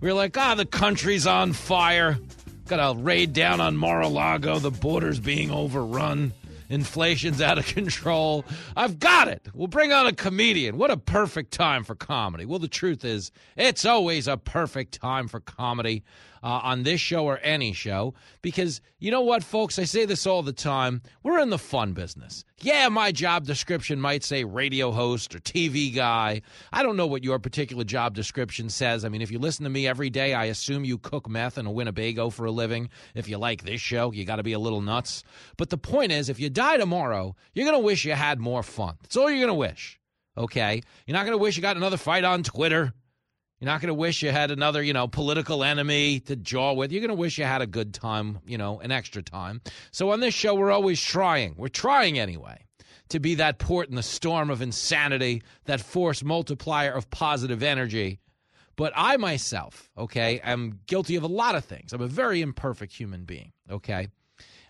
We were like, ah, the country's on fire. Got a raid down on Mar-a-Lago. The border's being overrun. Inflation's out of control. I've got it. We'll bring on a comedian. What a perfect time for comedy. Well, the truth is, it's always a perfect time for comedy uh, on this show or any show. Because you know what, folks? I say this all the time. We're in the fun business. Yeah, my job description might say radio host or T V guy. I don't know what your particular job description says. I mean, if you listen to me every day, I assume you cook meth in a Winnebago for a living. If you like this show, you got to be a little nuts. But the point is, if you die tomorrow, you're going to wish you had more fun. That's all you're going to wish, okay? You're not going to wish you got another fight on Twitter. You're not going to wish you had another, you know, political enemy to jaw with. You're going to wish you had a good time, you know, an extra time. So on this show, we're always trying. We're trying anyway to be that port in the storm of insanity, that force multiplier of positive energy. But I myself, okay, am guilty of a lot of things. I'm a very imperfect human being, okay?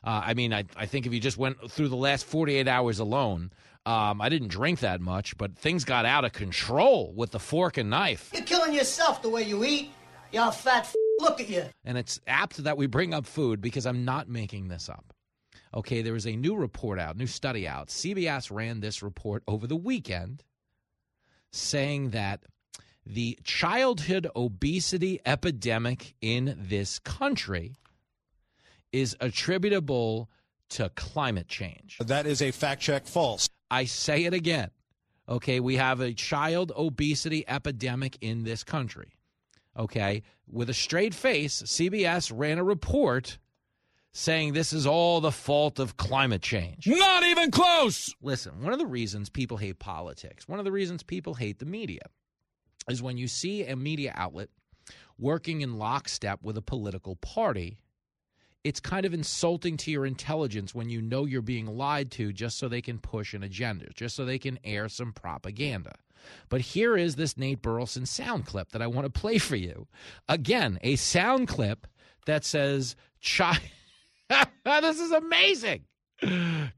Uh, I mean, I, I think if you just went through the last forty-eight hours alone, um, I didn't drink that much, but things got out of control with the fork and knife. You're killing yourself the way you eat. You're a fat f***. Look at you. And it's apt that we bring up food because I'm not making this up. Okay, there is a new report out, new study out. C B S ran this report over the weekend saying that the childhood obesity epidemic in this country is attributable to climate change. That is a fact check false. I say it again. Okay, we have a child obesity epidemic in this country. Okay, with a straight face, C B S ran a report saying this is all the fault of climate change. Not even close! Listen, one of the reasons people hate politics, one of the reasons people hate the media, is when you see a media outlet working in lockstep with a political party, it's kind of insulting to your intelligence when you know you're being lied to just so they can push an agenda, just so they can air some propaganda. But here is this Nate Burleson sound clip that I want to play for you. Again, a sound clip that says, chi- this is amazing.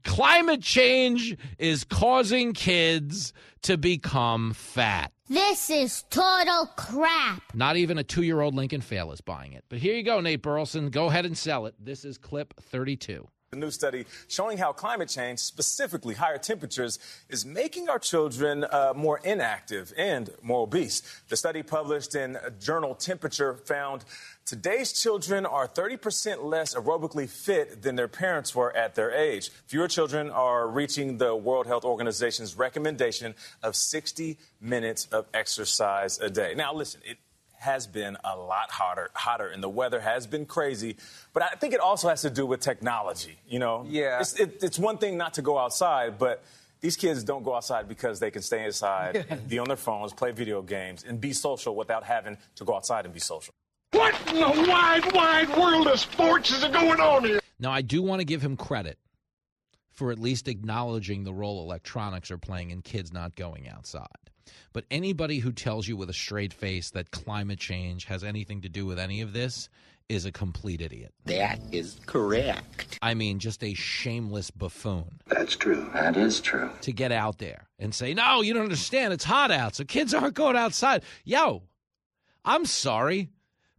Climate change is causing kids to become fat. This is total crap. Not even a two-year-old Lincoln Fail is buying it. But here you go, Nate Burleson. Go ahead and sell it. This is clip thirty-two. A new study showing how climate change, specifically higher temperatures, is making our children uh, more inactive and more obese. The study published in journal Temperature found today's children are thirty percent less aerobically fit than their parents were at their age. Fewer children are reaching the World Health Organization's recommendation of sixty minutes of exercise a day. Now, listen, it has been a lot hotter, hotter, and the weather has been crazy. But I think it also has to do with technology, you know? Yeah. It's, it, it's one thing not to go outside, but these kids don't go outside because they can stay inside, yeah. be on their phones, play video games, and be social without having to go outside and be social. What in the wide, wide world of sports is going on here? Now, I do want to give him credit for at least acknowledging the role electronics are playing in kids not going outside. But anybody who tells you with a straight face that climate change has anything to do with any of this is a complete idiot. That is correct. I mean, just a shameless buffoon. That's true. That is true. To get out there and say, no, you don't understand. It's hot out, so kids aren't going outside. Yo, I'm sorry,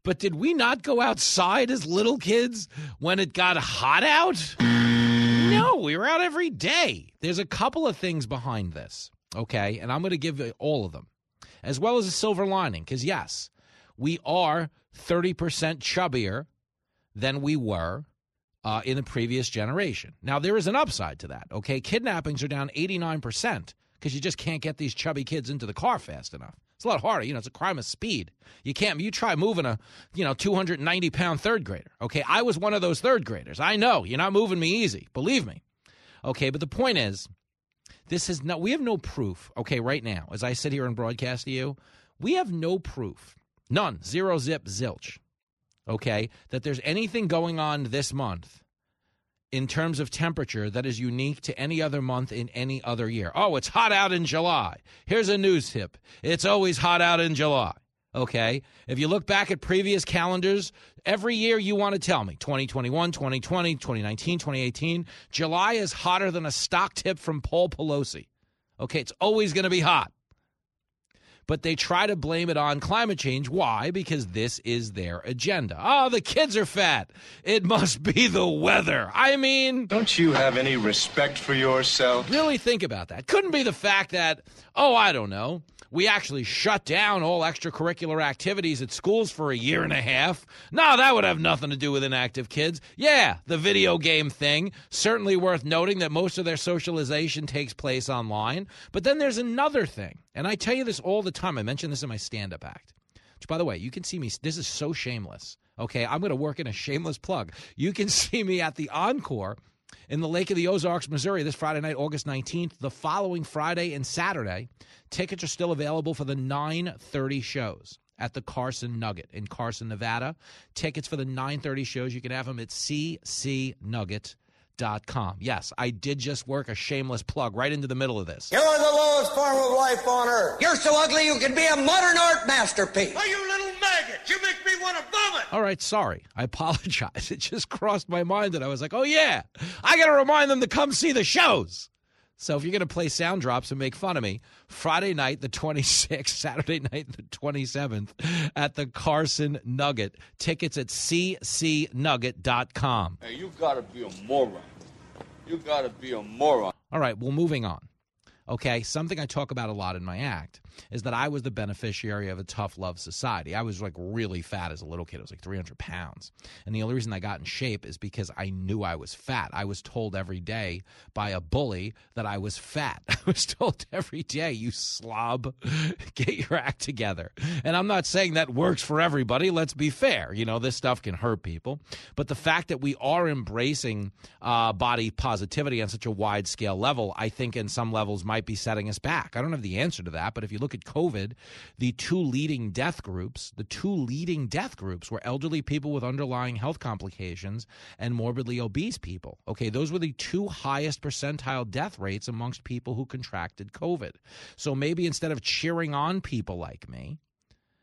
but did we not go outside as little kids when it got hot out? No, we were out every day. There's a couple of things behind this. Okay, and I'm going to give all of them, as well as a silver lining, because, yes, we are thirty percent chubbier than we were uh, in the previous generation. Now, there is an upside to that, okay? Kidnappings are down eighty-nine percent because you just can't get these chubby kids into the car fast enough. It's a lot harder. You know, it's a crime of speed. You can't – you try moving a, you know, two hundred ninety pound third grader, okay? I was one of those third graders. I know. You're not moving me easy. Believe me. Okay, but the point is – This is no, we have no proof, okay, right now, as I sit here and broadcast to you, we have no proof, none, zero, zip, zilch, okay, that there's anything going on this month in terms of temperature that is unique to any other month in any other year. Oh, it's hot out in July. Here's a news tip. It's always hot out in July, okay? If you look back at previous calendars, every year you want to tell me, twenty twenty-one, twenty twenty, twenty nineteen, twenty eighteen, July is hotter than a stock tip from Paul Pelosi. Okay, it's always going to be hot. But they try to blame it on climate change. Why? Because this is their agenda. Oh, the kids are fat. It must be the weather. I mean... Don't you have any respect for yourself? Really think about that. Couldn't be the fact that, oh, I don't know, we actually shut down all extracurricular activities at schools for a year and a half. No, that would have nothing to do with inactive kids. Yeah, the video game thing. Certainly worth noting that most of their socialization takes place online. But then there's another thing. And I tell you this all the time. I mentioned this in my stand-up act. Which, by the way, you can see me. This is so shameless. Okay, I'm going to work in a shameless plug. You can see me at the Encore in the Lake of the Ozarks, Missouri, this Friday night, August nineteenth, the following Friday and Saturday. Tickets are still available for the nine thirty shows at the Carson Nugget in Carson, Nevada. Tickets for the nine thirty shows, you can have them at c c nugget dot com. Yes, I did just work a shameless plug right into the middle of this. You're the lowest form of life on earth. You're so ugly you could be a modern art masterpiece. Oh, you little maggot! You make me want to vomit! All right, sorry. I apologize. It just crossed my mind that I was like, oh, yeah, I got to remind them to come see the shows. So if you're going to play sound drops and make fun of me, Friday night the twenty-sixth, Saturday night the twenty-seventh at the Carson Nugget. Tickets at c c nugget dot com. Hey, you got to be a moron. You got to be a moron. All right, well, moving on. Okay, something I talk about a lot in my act is that I was the beneficiary of a tough love society. I was like really fat as a little kid. I was like three hundred pounds. And the only reason I got in shape is because I knew I was fat. I was told every day by a bully that I was fat. I was told every day, you slob, get your act together. And I'm not saying that works for everybody. Let's be fair. You know, this stuff can hurt people. But the fact that we are embracing uh, body positivity on such a wide scale level, I think in some levels might might be setting us back. I don't have the answer to that, but if you look at COVID, the two leading death groups, the two leading death groups were elderly people with underlying health complications and morbidly obese people. Okay, those were the two highest percentile death rates amongst people who contracted COVID. So maybe instead of cheering on people like me,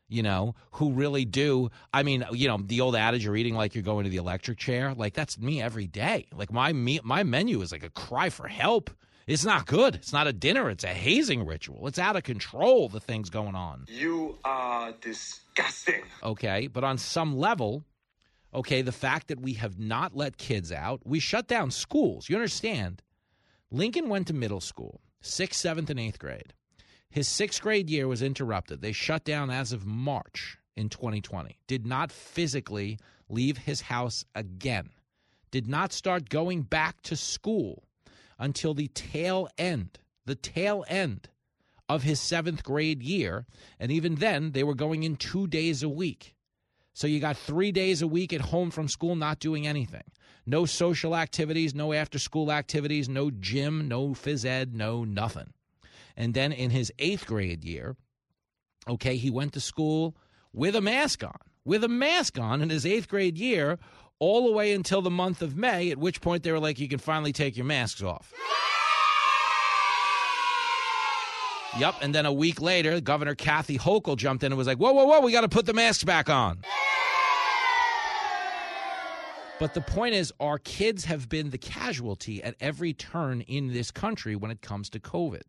you know, who really do. I mean, you know, the old adage, you're eating like you're going to the electric chair. Like that's me every day. Like my me- my menu is like a cry for help. It's not good. It's not a dinner. It's a hazing ritual. It's out of control, the things going on. You are disgusting. Okay, but on some level, okay, the fact that we have not let kids out, we shut down schools. You understand? Lincoln went to middle school, sixth, seventh, and eighth grade. His sixth grade year was interrupted. They shut down as of March in twenty twenty. Did not physically leave his house again. Did not start going back to school until the tail end, the tail end of his seventh grade year. And even then, they were going in two days a week. So you got three days a week at home from school, not doing anything. No social activities, no after-school activities, no gym, no phys ed, no nothing. And then in his eighth grade year, okay, he went to school with a mask on, with a mask on in his eighth grade year, all the way until the month of May, at which point they were like, you can finally take your masks off. Yep, and then a week later, Governor Kathy Hochul jumped in and was like, whoa, whoa, whoa, we got to put the masks back on. But the point is, our kids have been the casualty at every turn in this country when it comes to COVID.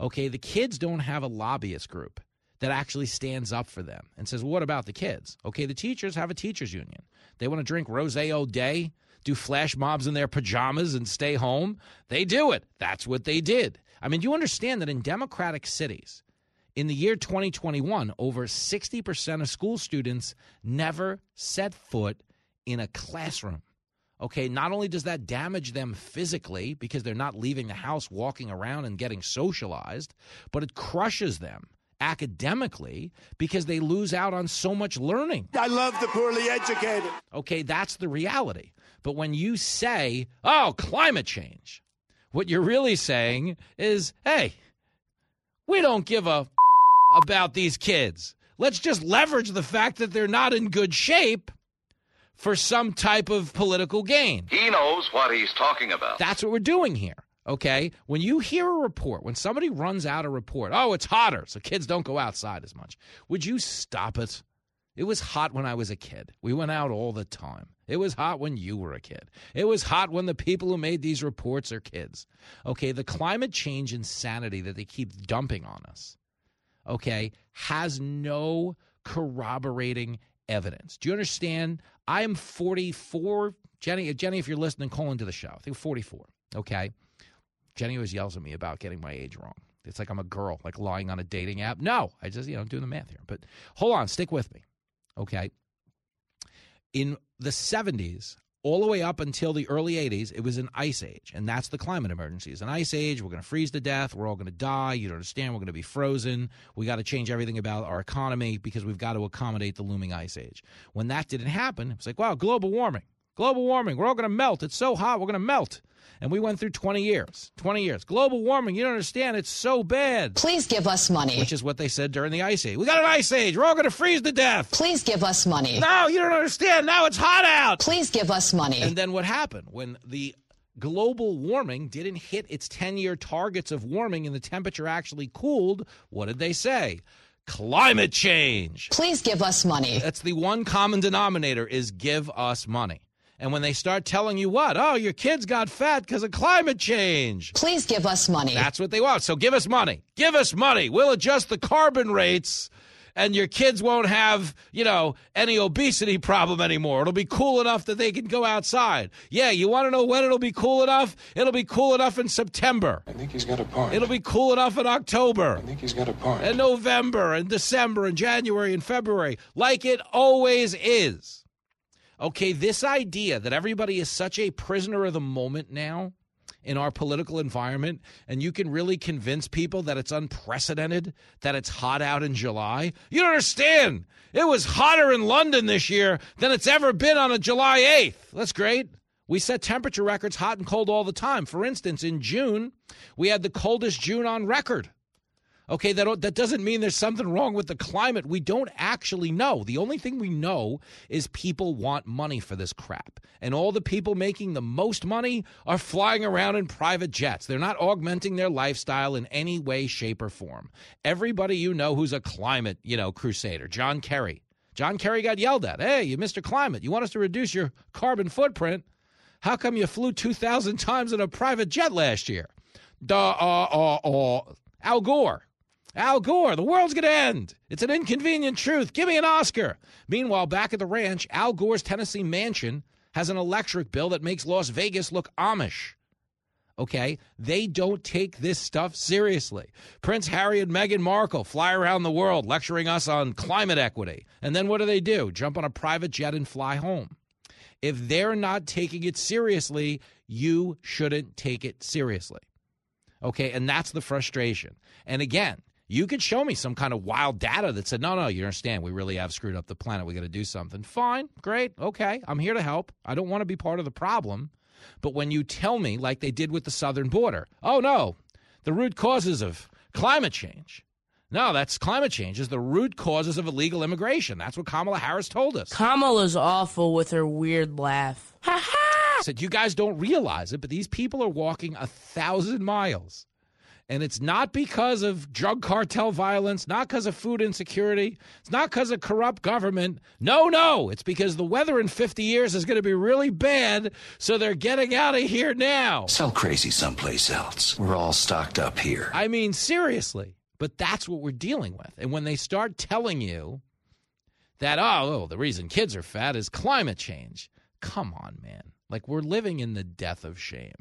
Okay, the kids don't have a lobbyist group that actually stands up for them and says, well, what about the kids? Okay, the teachers have a teachers union. They want to drink rosé all day, do flash mobs in their pajamas, and stay home. They do it. That's what they did. I mean, do you understand that in democratic cities, in the year twenty twenty-one, over sixty percent of school students never set foot in a classroom? Okay, not only does that damage them physically because they're not leaving the house, walking around, and getting socialized, but it crushes them academically because they lose out on so much learning. I love the poorly educated. Okay, that's the reality. But when you say, oh, climate change, what you're really saying is, hey, we don't give a f- about these kids. Let's just leverage the fact that they're not in good shape for some type of political gain. He knows what he's talking about. That's what we're doing here. Okay, when you hear a report, when somebody runs out a report, oh, it's hotter, so kids don't go outside as much. Would you stop it? It was hot when I was a kid. We went out all the time. It was hot when you were a kid. It was hot when the people who made these reports are kids. Okay, the climate change insanity that they keep dumping on us, okay, has no corroborating evidence. Do you understand? I am forty-four. Jenny, Jenny, if you're listening, call into the show. I think forty-four, okay? Jenny always yells at me about getting my age wrong. It's like I'm a girl, like lying on a dating app. No, I just, you know, I'm doing the math here. But hold on, stick with me, okay? In the seventies, all the way up until the early eighties, it was an ice age, and that's the climate emergency. It's an ice age. We're going to freeze to death. We're all going to die. You don't understand. We're going to be frozen. We got to change everything about our economy because we've got to accommodate the looming ice age. When that didn't happen, it was like, wow, global warming. Global warming. We're all going to melt. It's so hot. We're going to melt. And we went through twenty years. twenty years. Global warming. You don't understand. It's so bad. Please give us money. Which is what they said during the ice age. We got an ice age. We're all going to freeze to death. Please give us money. No, you don't understand. Now it's hot out. Please give us money. And then what happened when the global warming didn't hit its ten-year targets of warming and the temperature actually cooled? What did they say? Climate change. Please give us money. That's the one common denominator is give us money. And when they start telling you what? Oh, your kids got fat because of climate change. Please give us money. That's what they want. So give us money. Give us money. We'll adjust the carbon rates and your kids won't have, you know, any obesity problem anymore. It'll be cool enough that they can go outside. Yeah, you want to know when it'll be cool enough? It'll be cool enough in September. I think he's got a point. It'll be cool enough in October. I think he's got a point. And November and December and January and February, like it always is. Okay, this idea that everybody is such a prisoner of the moment now in our political environment, and you can really convince people that it's unprecedented, that it's hot out in July. You don't understand. It was hotter in London this year than it's ever been on a July eighth. That's great. We set temperature records hot and cold all the time. For instance, in June, we had the coldest June on record. Okay, that that doesn't mean there's something wrong with the climate. We don't actually know. The only thing we know is people want money for this crap. And all the people making the most money are flying around in private jets. They're not augmenting their lifestyle in any way, shape, or form. Everybody you know who's a climate, you know, crusader, John Kerry. John Kerry got yelled at. Hey, you Mister Climate, you want us to reduce your carbon footprint? How come you flew two thousand times in a private jet last year? Duh, uh, uh, uh. Al Gore. Al Gore, the world's going to end. It's an inconvenient truth. Give me an Oscar. Meanwhile, back at the ranch, Al Gore's Tennessee mansion has an electric bill that makes Las Vegas look Amish. Okay, they don't take this stuff seriously. Prince Harry and Meghan Markle fly around the world lecturing us on climate equity. And then what do they do? Jump on a private jet and fly home. If they're not taking it seriously, you shouldn't take it seriously. Okay, and that's the frustration. And again, you could show me some kind of wild data that said, no, no, you understand. We really have screwed up the planet. We got to do something. Fine. Great. Okay. I'm here to help. I don't want to be part of the problem. But when you tell me, like they did with the southern border, oh, no, the root causes of climate change. No, that's climate change is the root causes of illegal immigration. That's what Kamala Harris told us. Kamala's awful with her weird laugh. Ha ha! Said, you guys don't realize it, but these people are walking a thousand miles. And it's not because of drug cartel violence, not because of food insecurity. It's not because of corrupt government. No, no. It's because the weather in fifty years is going to be really bad, so they're getting out of here now. Sell crazy someplace else. We're all stocked up here. I mean, seriously. But that's what we're dealing with. And when they start telling you that, oh, oh the reason kids are fat is climate change. Come on, man. Like, we're living in the death of shame,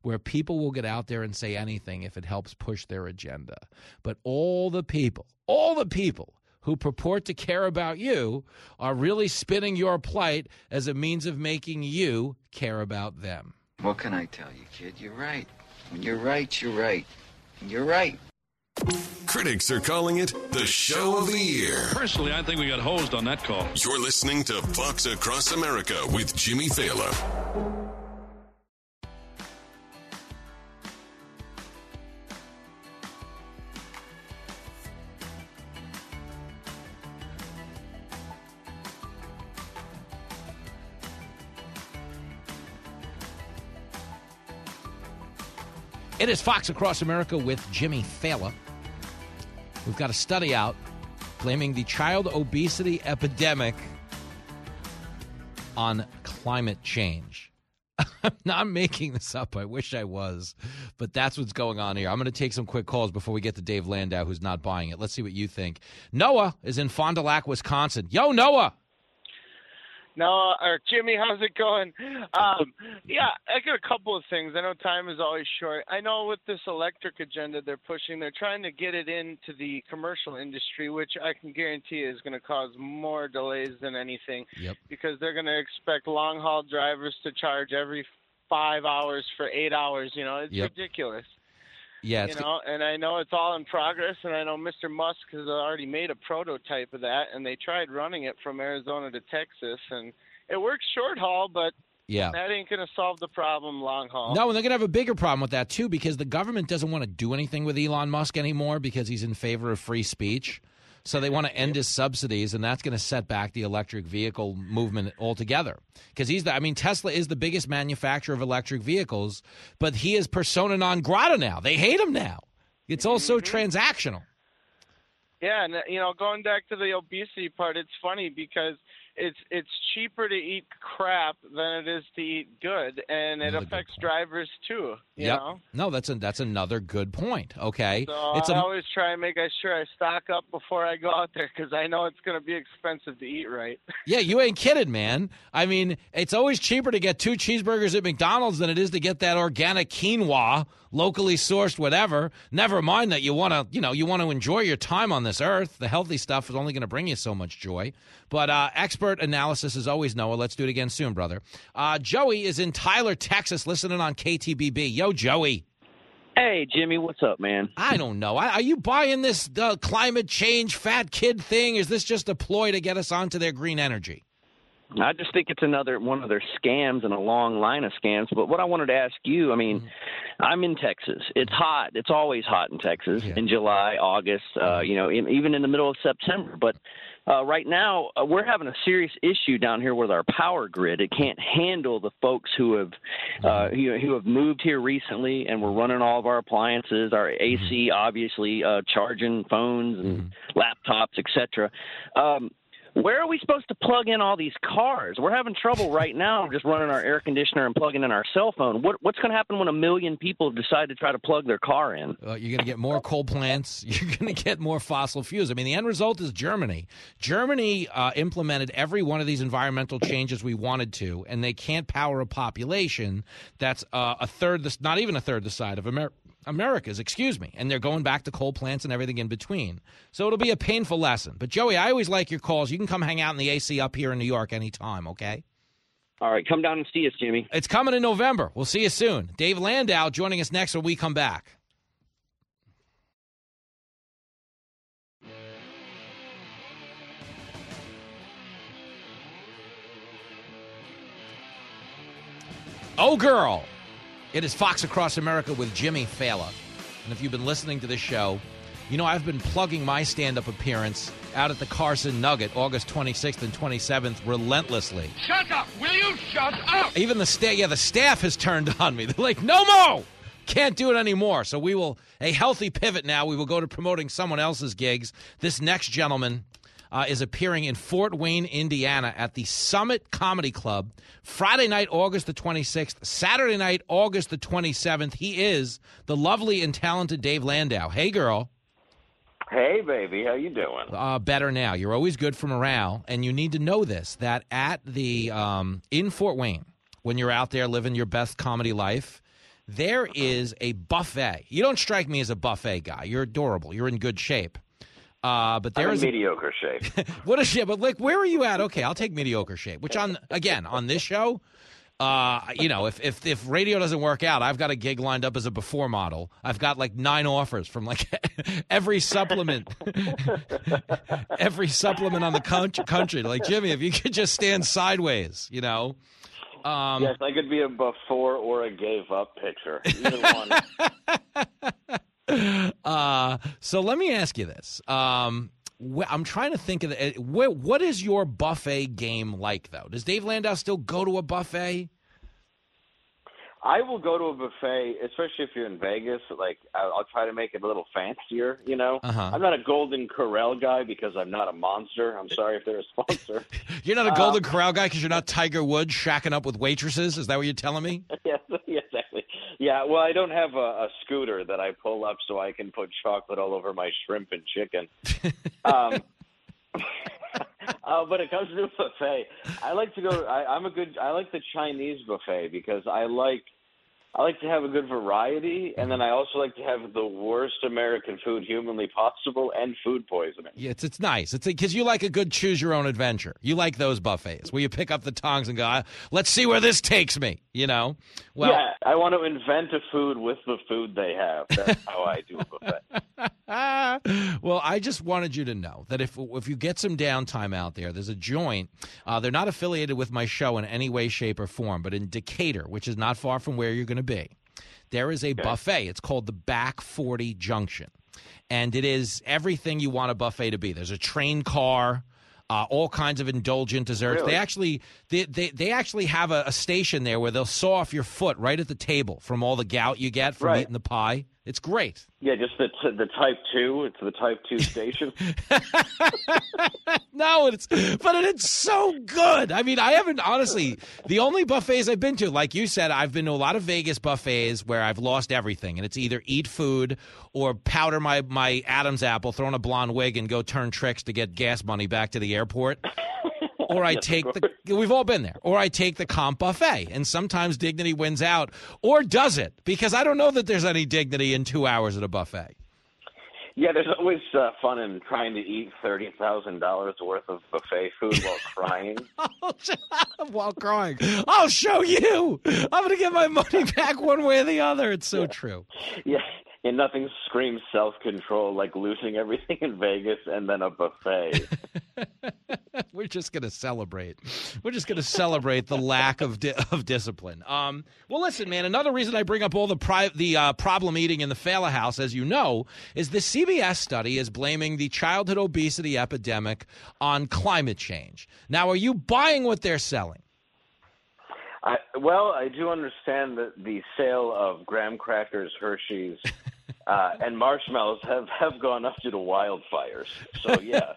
where people will get out there and say anything if it helps push their agenda. But all the people, all the people who purport to care about you are really spinning your plight as a means of making you care about them. What can I tell you, kid? You're right. When you're right, you're right. And you're right. Critics are calling it the show of the year. Personally, I think we got hosed on that call. You're listening to Fox Across America with Jimmy Fallon. It is Fox Across America with Jimmy Fallon. We've got a study out blaming the child obesity epidemic on climate change. I'm not making this up. I wish I was. But that's what's going on here. I'm going to take some quick calls before we get to Dave Landau, who's not buying it. Let's see what you think. Noah is in Fond du Lac, Wisconsin. Yo, Noah. Noah or Jimmy, how's it going? Um, yeah, I got a couple of things. I know time is always short. I know with this electric agenda they're pushing, they're trying to get it into the commercial industry, which I can guarantee is going to cause more delays than anything. Yep. Because they're going to expect long-haul drivers to charge every five hours for eight hours. You know, it's yep. ridiculous. Yeah, you know, and I know it's all in progress, and I know Mister Musk has already made a prototype of that, and they tried running it from Arizona to Texas, and it works short haul, but yeah. that ain't going to solve the problem long haul. No, and they're going to have a bigger problem with that, too, because the government doesn't want to do anything with Elon Musk anymore because he's in favor of free speech. So they want to end his subsidies, and that's going to set back the electric vehicle movement altogether. Because he's the, I mean, Tesla is the biggest manufacturer of electric vehicles, but he is persona non grata now. They hate him now. It's also mm-hmm. transactional. Yeah, and, you know, going back to the obesity part, it's funny because it's it's cheaper to eat crap than it is to eat good, and it really affects drivers too. You yep. know? No, that's a, that's another good point. Okay, so it's I a, always try and make sure I stock up before I go out there because I know it's going to be expensive to eat right. Yeah, you ain't kidding, man. I mean, it's always cheaper to get two cheeseburgers at McDonald's than it is to get that organic quinoa, locally sourced, whatever. Never mind that you want to, you know, you want to enjoy your time on this earth. The healthy stuff is only going to bring you so much joy. But uh, expert analysis is always Noah. Let's do it again soon, brother. Uh, Joey is in Tyler, Texas, listening on K T B B. Yo, Joey. Hey, Jimmy, what's up, man? I don't know. I, are you buying this uh, climate change fat kid thing? Is this just a ploy to get us onto their green energy? I just think it's another one of their scams in a long line of scams. But what I wanted to ask you, I mean, mm-hmm. I'm in Texas. It's hot. It's always hot in Texas yeah. in July, August, uh, you know, in, even in the middle of September. But uh, right now uh, we're having a serious issue down here with our power grid. It can't handle the folks who have uh, you know, who have moved here recently, and we're running all of our appliances, our A C, mm-hmm. obviously, uh, charging phones and mm-hmm. laptops, et cetera. Um, Where are we supposed to plug in all these cars? We're having trouble right now just running our air conditioner and plugging in our cell phone. What, what's going to happen when a million people decide to try to plug their car in? Uh, you're going to get more coal plants. You're going to get more fossil fuels. I mean, the end result is Germany. Germany uh, implemented every one of these environmental changes we wanted to, and they can't power a population that's uh, a third, the, not even a third the size of America. America's, excuse me, and they're going back to coal plants and everything in between. So it'll be a painful lesson. But, Joey, I always like your calls. You can come hang out in the A C up here in New York anytime, okay? All right, come down and see us, Jimmy. It's coming in November. We'll see you soon. Dave Landau joining us next when we come back. Oh, girl. It is Fox Across America with Jimmy Fallon. And if you've been listening to this show, you know I've been plugging my stand-up appearance out at the Carson Nugget, August twenty-sixth and twenty-seventh, relentlessly. Shut up! Will you shut up? Even the sta- yeah, the staff has turned on me. They're like, no more! Can't do it anymore. So we will, a healthy pivot now, we will go to promoting someone else's gigs. This next gentleman Uh, is appearing in Fort Wayne, Indiana at the Summit Comedy Club Friday night, August the twenty-sixth, Saturday night, August the twenty-seventh. He is the lovely and talented Dave Landau. Hey, girl. Hey, baby. How you doing? Uh, better now. You're always good for morale, and you need to know this, that at the um, in Fort Wayne, when you're out there living your best comedy life, there is a buffet. You don't strike me as a buffet guy. You're adorable. You're in good shape. Uh, but there I'm is in mediocre shape. What a shit! But like, where are you at? Okay, I'll take mediocre shape. Which on again on this show, uh, you know, if if if radio doesn't work out, I've got a gig lined up as a before model. I've got like nine offers from like every supplement, every supplement on the country, country. Like Jimmy, if you could just stand sideways, you know. Um, yes, I could be a before or a gave up picture. Either one. Uh, so let me ask you this. Um, wh- I'm trying to think of the, wh- what is your buffet game like, though? Does Dave Landau still go to a buffet? I will go to a buffet, especially if you're in Vegas. Like, I'll, I'll try to make it a little fancier, you know? Uh-huh. I'm not a Golden Corral guy because I'm not a monster. I'm sorry if they're a sponsor. You're not a Golden um, Corral guy because you're not Tiger Woods shacking up with waitresses? Is that what you're telling me? Yes, yes, exactly. Yeah, well, I don't have a, a scooter that I pull up so I can put chocolate all over my shrimp and chicken. Um, uh, when it comes to the buffet, I like to go. I, I'm a good. I like the Chinese buffet because I like. I like to have a good variety, and then I also like to have the worst American food humanly possible and food poisoning. Yeah, it's, it's nice. It's because you like a good choose-your-own-adventure. You like those buffets where you pick up the tongs and go, let's see where this takes me, you know? Well, yeah, I want to invent a food with the food they have. That's how I do a buffet. Well, I just wanted you to know that if if you get some downtime out there, there's a joint. Uh, they're not affiliated with my show in any way, shape, or form, but in Decatur, which is not far from where you're going to be. There is a okay. buffet. It's called the Back forty Junction, and it is everything you want a buffet to be. There's a train car, uh, all kinds of indulgent desserts. Really? They actually they, they, they actually have a, a station there where they'll saw off your foot right at the table from all the gout you get from right. eating the pie. It's great. Yeah, just the t- the type two. It's the type two station. now. It's but it's so good. I mean, I haven't, honestly, the only buffets I've been to, like you said, I've been to a lot of Vegas buffets where I've lost everything. And it's either eat food or powder my, my Adam's apple, throw in a blonde wig, and go turn tricks to get gas money back to the airport. Or I yes, take the – we've all been there. Or I take the comp buffet, and sometimes dignity wins out. Or does it? Because I don't know that there's any dignity in two hours at a buffet. Yeah, there's always uh, fun in trying to eat thirty thousand dollars worth of buffet food while crying. While crying. I'll show you. I'm going to get my money back one way or the other. It's so yeah. true. Yeah, and nothing screams self-control like losing everything in Vegas and then a buffet. We're just going to celebrate. We're just going to celebrate the lack of di- of discipline. Um, well, listen, man, another reason I bring up all the pri- the uh, problem eating in the Fallon house, as you know, is the C B S study is blaming the childhood obesity epidemic on climate change. Now, are you buying what they're selling? I, well, I do understand that the sale of graham crackers, Hershey's, uh, and marshmallows have, have gone up due to wildfires. So, yeah.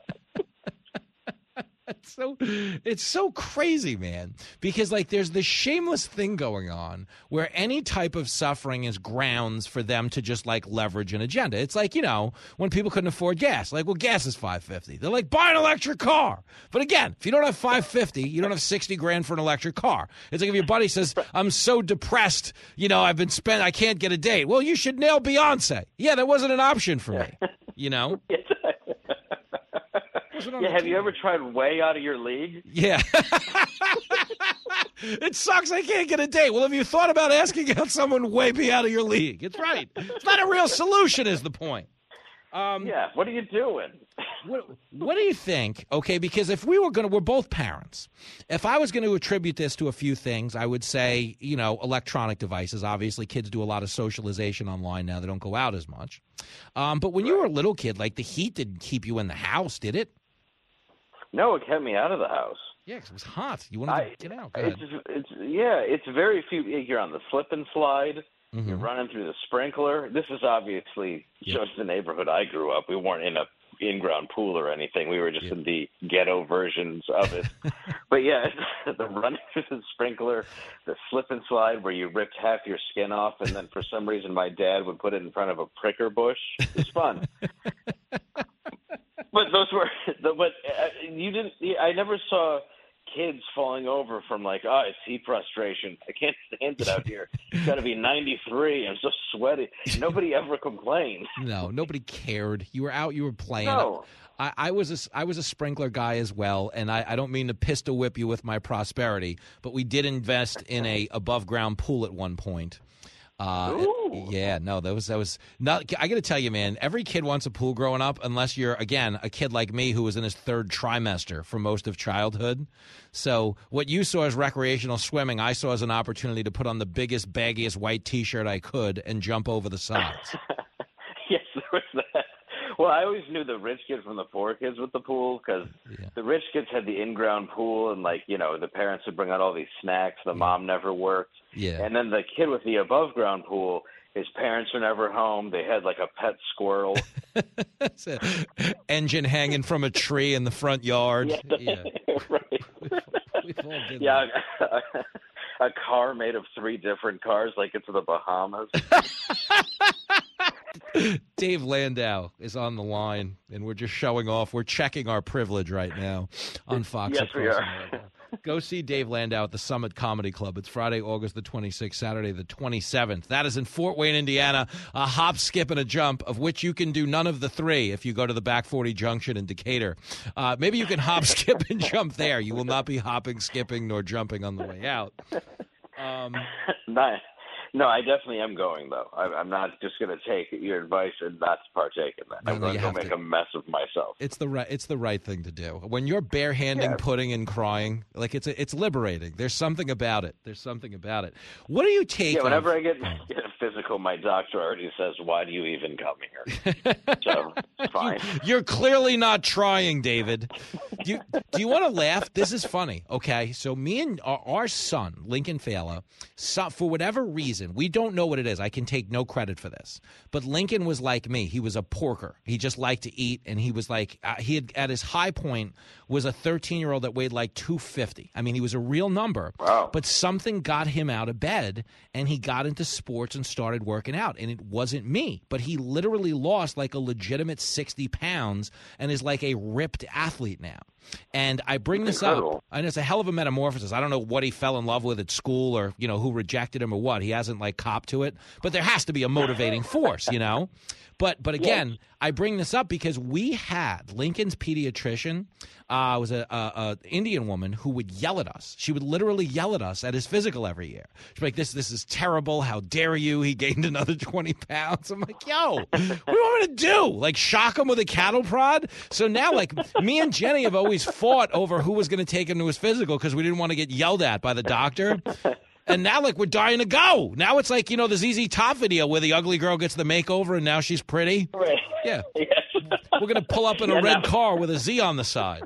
It's so, it's so crazy, man, because like there's this shameless thing going on where any type of suffering is grounds for them to just like leverage an agenda. It's like, you know, when people couldn't afford gas, like, well, gas is five fifty. They're like, buy an electric car. But again, if you don't have five fifty, you don't have sixty grand for an electric car. It's like if your buddy says, I'm so depressed, you know, I've been spent, I can't get a date. Well, you should nail Beyonce. Yeah, that wasn't an option for me, you know? Yeah, have you ever tried way out of your league? Yeah. It sucks. I can't get a date. Well, have you thought about asking out someone way be out of your league? It's right. It's not a real solution is the point. Um, yeah. What are you doing? what, what do you think? Okay, because if we were going to – we're both parents. If I was going to attribute this to a few things, I would say, you know, electronic devices. Obviously, kids do a lot of socialization online now. They don't go out as much. Um, but when right. you were a little kid, like the heat didn't keep you in the house, did it? No, it kept me out of the house. Yeah, because it was hot. You wanted to I, get out. Go ahead. It's, it's, yeah, it's very few. You're on the slip and slide. Mm-hmm. You're running through the sprinkler. This is obviously yep. just the neighborhood I grew up. We weren't in a in-ground pool or anything. We were just yep. in the ghetto versions of it. But, yeah, the running through the sprinkler, the slip and slide where you ripped half your skin off, and then for some reason my dad would put it in front of a pricker bush. It was fun. But those were, but you didn't, I never saw kids falling over from like, oh, it's heat frustration. I can't stand it out here. It's got to be ninety-three. I'm so sweaty. Nobody ever complained. No, nobody cared. You were out, you were playing. No. I, I was a, I was a sprinkler guy as well, and I, I don't mean to pistol whip you with my prosperity, but we did invest in a above ground pool at one point. Uh, yeah, no, that was that was not. I got to tell you, man, every kid wants a pool growing up, unless you're, again, a kid like me who was in his third trimester for most of childhood. So what you saw as recreational swimming, I saw as an opportunity to put on the biggest, baggiest white T-shirt I could and jump over the sides. Yes, there was that. Well, I always knew the rich kid from the poor kids with the pool because yeah. the rich kids had the in-ground pool and, like, you know, the parents would bring out all these snacks. The yeah. mom never worked. Yeah. And then the kid with the above-ground pool, his parents were never home. They had, like, a pet squirrel. That's an engine hanging from a tree in the front yard. Yeah. yeah. Right. We've, we've all been yeah. There. A car made of three different cars, like it's the Bahamas. Dave Landau is on the line, and we're just showing off. We're checking our privilege right now on Fox. Yes, we are. Go see Dave Landau at the Summit Comedy Club. It's Friday, August the twenty-sixth, Saturday the twenty-seventh. That is in Fort Wayne, Indiana, a hop, skip, and a jump, of which you can do none of the three if you go to the Back forty Junction in Decatur. Uh, maybe you can hop, skip, and jump there. You will not be hopping, skipping, nor jumping on the way out. Um, nice. No, I definitely am going, though. I'm not just going to take your advice and not partake in that. No, I'm going to make to. a mess of myself. It's the right, it's the right thing to do. When you're barehanding yeah. pudding and crying, like it's it's liberating. There's something about it. There's something about it. What do you take? Yeah, whenever of- I get, get physical, my doctor already says, why do you even come here? So it's fine. You're clearly not trying, David. Do you, do you want to laugh? This is funny. Okay, so me and our, our son, Lincoln Fela, so, for whatever reason, we don't know what it is. I can take no credit for this. But Lincoln was like me. He was a porker. He just liked to eat. And he was like, uh, he had, at his high point, was a thirteen-year-old that weighed like two fifty. I mean, he was a real number. Wow. But something got him out of bed, and he got into sports and started working out. And it wasn't me. But he literally lost like a legitimate sixty pounds and is like a ripped athlete now. And I bring this Incredible. up, and it's a hell of a metamorphosis. I don't know what he fell in love with at school, or, you know, who rejected him or what. He hasn't, like, copped to it. But there has to be a motivating force, you know. But but again, yes. I bring this up because we had Lincoln's pediatrician uh, was a, a, a Indian woman who would yell at us. She would literally yell at us at his physical every year. She'd be like, this this is terrible. How dare you? He gained another twenty pounds. I'm like, yo, what do you want me to do? Like, shock him with a cattle prod? So now, like, me and Jenny have always fought over who was going to take him to his physical because we didn't want to get yelled at by the doctor. And now, like, we're dying to go. Now it's like, you know, the Z Z Top video where the ugly girl gets the makeover and now she's pretty. Right. Yeah. Yes. We're going to pull up in a yeah, red now. car with a Z on the side.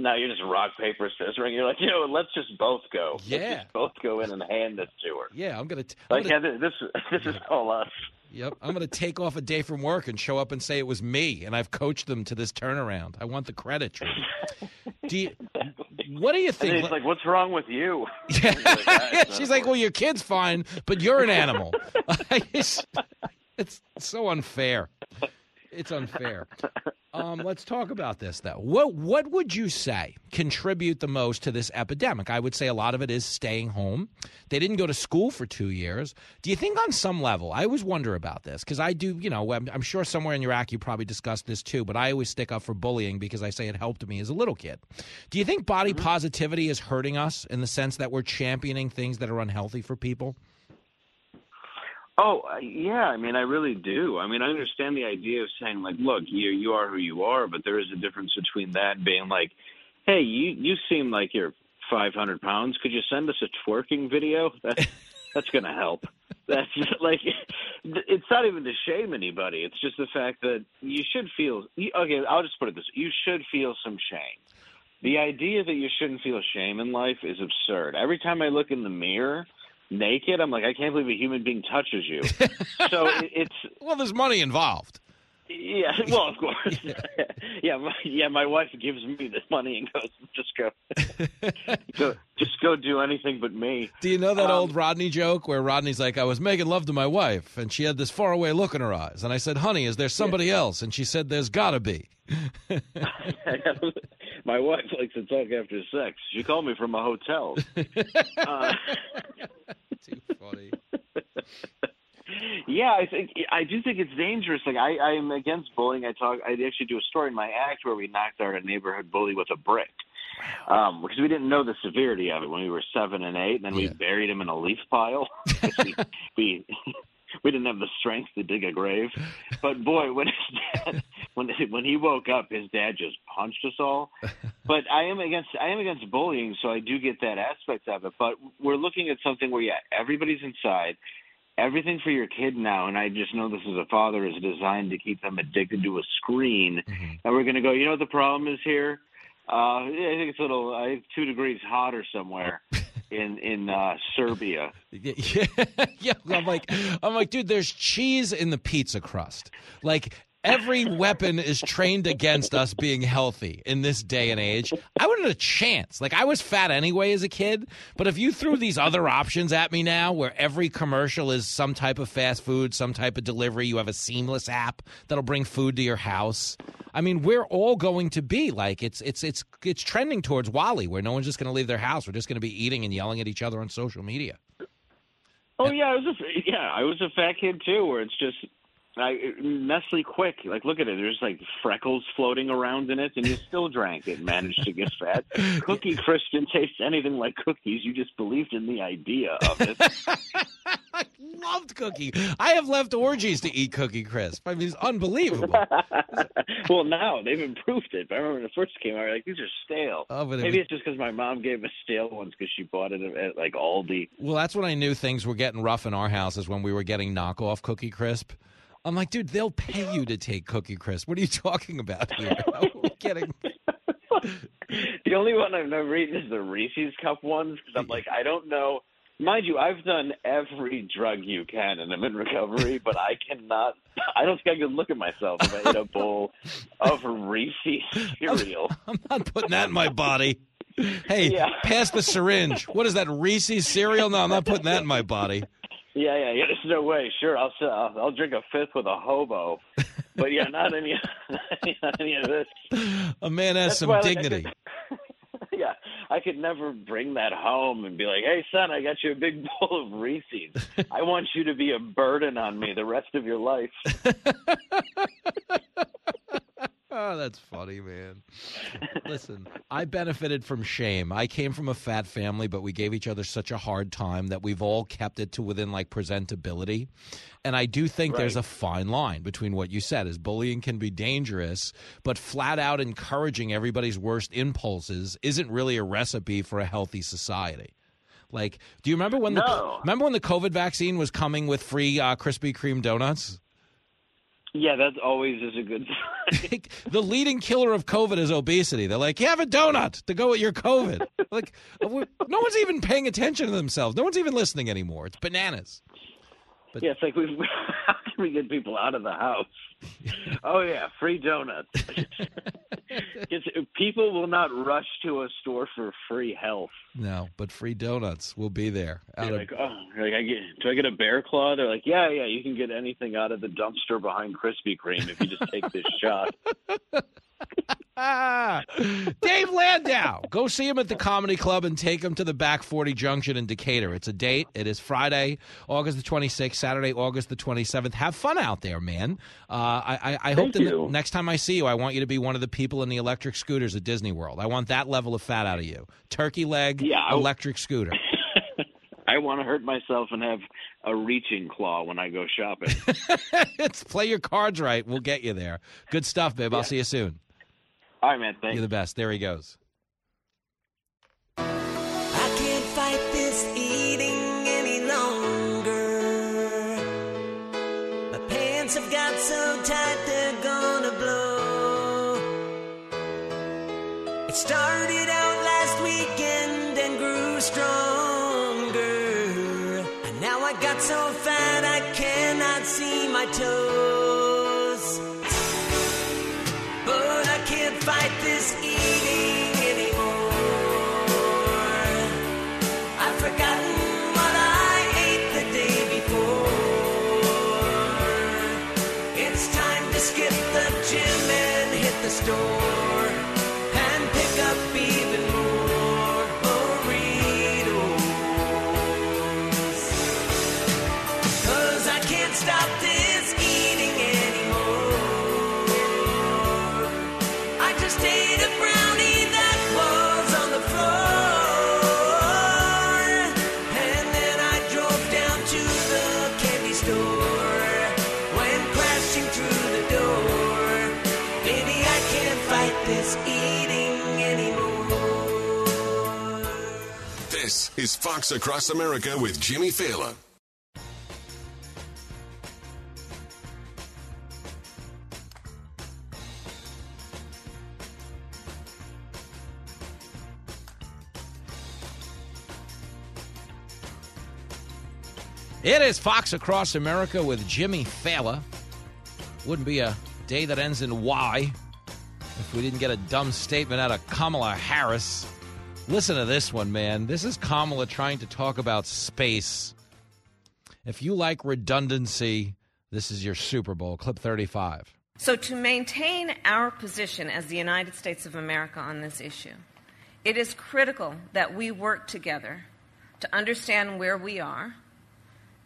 Now you're just rock, paper, scissoring. You're like, you know, let's just both go. Yeah. Let's just both go in and hand this to her. Yeah, I'm going to. Like, gonna, yeah, this, this is all us. Yep. I'm going to take off a day from work and show up and say it was me, and I've coached them to this turnaround. I want the credit. Do you, what do you think? And he's like, what's wrong with you? Yeah. Like, yeah, she's like, well, your kid's fine, but you're an animal. it's, it's so unfair. It's unfair. Um, let's talk about this, though. What what would you say contribute the most to this epidemic? I would say a lot of it is staying home. They didn't go to school for two years. Do you think on some level, I always wonder about this, because I do, you know, I'm, I'm sure somewhere in your act you probably discussed this too, but I always stick up for bullying because I say it helped me as a little kid. Do you think body positivity is hurting us in the sense that we're championing things that are unhealthy for people? Oh, yeah. I mean, I really do. I mean, I understand the idea of saying, like, look, you you are who you are, but there is a difference between that and being like, hey, you, you seem like you're five hundred pounds. Could you send us a twerking video? That's, that's going to help. That's like, it's not even to shame anybody. It's just the fact that you should feel, okay, I'll just put it this way. You should feel some shame. The idea that you shouldn't feel shame in life is absurd. Every time I look in the mirror naked, I'm like, I can't believe a human being touches you. So it's well, there's money involved. Yeah, well, of course. Yeah, yeah, my, yeah, my wife gives me the money and goes, just go, go, just go do anything but me. Do you know that um, old Rodney joke where Rodney's like, I was making love to my wife, and she had this faraway look in her eyes, and I said, honey, is there somebody yeah. else? And she said, there's gotta be. My wife likes to talk after sex. She called me from a hotel. Uh, Too funny. Yeah, I think I do think it's dangerous. Like I, I am against bullying. I talk. I actually do a story in my act where we knocked out a neighborhood bully with a brick um, because we didn't know the severity of it when we were seven and eight, and then yeah. we buried him in a leaf pile. we we, we didn't have the strength to dig a grave. But boy, when his dad, when when he woke up, his dad just punched us all. But I am against I am against bullying, so I do get that aspect of it. But we're looking at something where yeah, everybody's inside. Everything for your kid now, and I just know this as a father, is designed to keep them addicted to a screen. Mm-hmm. And we're going to go, you know what the problem is here? Uh, I think it's a little uh, two degrees hotter somewhere in in uh, Serbia. Yeah, yeah. I'm like, I'm like, dude, there's cheese in the pizza crust. Like, every weapon is trained against us being healthy in this day and age. I wanted a chance. Like, I was fat anyway as a kid, but if you threw these other options at me now where every commercial is some type of fast food, some type of delivery, you have a Seamless app that'll bring food to your house. I mean, we're all going to be like, it's it's it's it's trending towards WALL-E, where no one's just going to leave their house. We're just going to be eating and yelling at each other on social media. Oh, yeah. I was a, yeah, I was a fat kid, too, where it's just I, Nestle Quick, like, look at it. There's, like, freckles floating around in it, and you still drank it and managed to get fat. Cookie Crisp didn't taste anything like cookies. You just believed in the idea of it. I loved Cookie. I have left orgies to eat Cookie Crisp. I mean, it's unbelievable. Well, now they've improved it. But I remember when it first came out, I was like, these are stale. Oh, but it Maybe was... it's just because my mom gave us stale ones because she bought it at, like, Aldi. Well, that's when I knew things were getting rough in our house, is when we were getting knockoff Cookie Crisp. I'm like, dude, they'll pay you to take Cookie Crisp. What are you talking about here? I'm kidding. The only one I've never eaten is the Reese's Cup ones, because I'm like, I don't know. Mind you, I've done every drug you can, and I'm in recovery, but I cannot – I don't think I can look at myself if I eat a bowl of Reese's cereal. I'm, I'm not putting that in my body. Hey, yeah. Pass the syringe. What is that, Reese's cereal? No, I'm not putting that in my body. Yeah, yeah, yeah. There's no way. Sure, I'll I'll, I'll drink a fifth with a hobo, but yeah, not any, not any of this. A man has That's some dignity. I could, yeah, I could never bring that home and be like, "Hey, son, I got you a big bowl of Reese's. I want you to be a burden on me the rest of your life." Oh, that's funny, man. Listen, I benefited from shame. I came from a fat family, but we gave each other such a hard time that we've all kept it to within, like, presentability. And I do think right. there's a fine line between what you said is bullying can be dangerous, but flat out encouraging everybody's worst impulses isn't really a recipe for a healthy society. Like, do you remember when, no. the, remember when the COVID vaccine was coming with free uh, Krispy Kreme donuts? Yeah, that always is a good sign. The leading killer of COVID is obesity. They're like, you have a donut to go with your COVID. Like, no one's even paying attention to themselves. No one's even listening anymore. It's bananas. But- yeah, it's like, we've, how can we get people out of the house? Oh, yeah, free donuts. People will not rush to a store for free health. No, but free donuts will be there. Out They're like, of- oh, like I get, do I get a bear claw? They're like, yeah, yeah, you can get anything out of the dumpster behind Krispy Kreme if you just take this shot. Dave Landau. Go see him at the Comedy Club and take him to the Back forty Junction in Decatur. It's a date. It is Friday, August the twenty-sixth, Saturday, August the twenty-seventh. Have fun out there, man. Uh, I, I, I hope that the next time I see you, I want you to be one of the people in the electric scooters at Disney World. I want that level of fat out of you. Turkey leg, yeah, electric scooter. I want to hurt myself and have a reaching claw when I go shopping. It's play your cards right. We'll get you there. Good stuff, babe. Yeah. I'll see you soon. All right, man. Thanks. You're the best. There he goes. I can't fight this eating any longer. My pants have got so tight they're gonna blow. It started out last weekend and grew stronger. And now I got so fat I cannot see my toes. But I can't fight this eating anymore. I've forgotten what I ate the day before. It's time to skip the gym and hit the store and pick up even more burritos. 'Cause I can't stop this eating anymore. State of brownie that was on the floor, and then I drove down to the candy store. When crashing through the door, baby, I can't fight this eating anymore. This is Fox Across America with Jimmy Fallon. It is Fox Across America with Jimmy Fallon. Wouldn't be a day that ends in Y if we didn't get a dumb statement out of Kamala Harris. Listen to this one, man. This is Kamala trying to talk about space. If you like redundancy, this is your Super Bowl. Clip thirty-five. So to maintain our position as the United States of America on this issue, it is critical that we work together to understand where we are,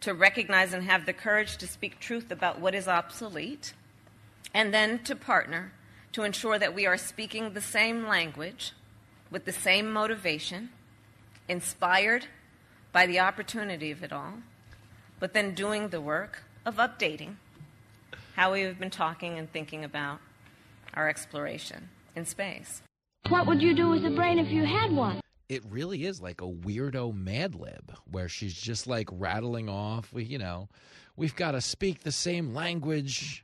to recognize and have the courage to speak truth about what is obsolete, and then to partner to ensure that we are speaking the same language with the same motivation, inspired by the opportunity of it all, but then doing the work of updating how we have been talking and thinking about our exploration in space. What would you do with a brain if you had one? It really is like a weirdo Mad Lib where she's just like rattling off, you know, we've got to speak the same language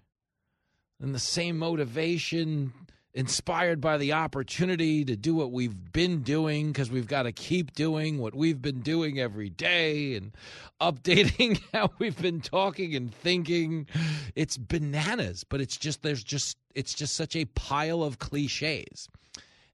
and the same motivation, inspired by the opportunity to do what we've been doing because we've got to keep doing what we've been doing every day and updating how we've been talking and thinking. It's bananas, but it's just there's just it's just such a pile of cliches.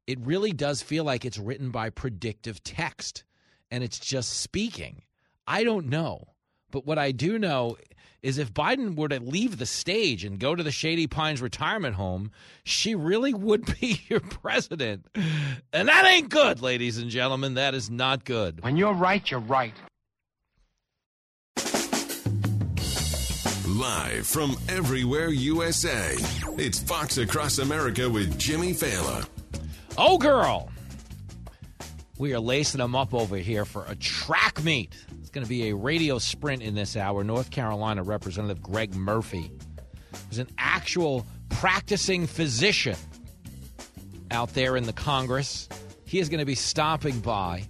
It really does feel like it's written by predictive text, and it's just speaking. I don't know. But what I do know is if Biden were to leave the stage and go to the Shady Pines retirement home, she really would be your president. And that ain't good, ladies and gentlemen. That is not good. When you're right, you're right. Live from everywhere U S A, it's Fox Across America with Jimmy Fallon. Oh, girl, we are lacing them up over here for a track meet. It's going to be a radio sprint in this hour. North Carolina Representative Greg Murphy was an actual practicing physician out there in the Congress. He is going to be stopping by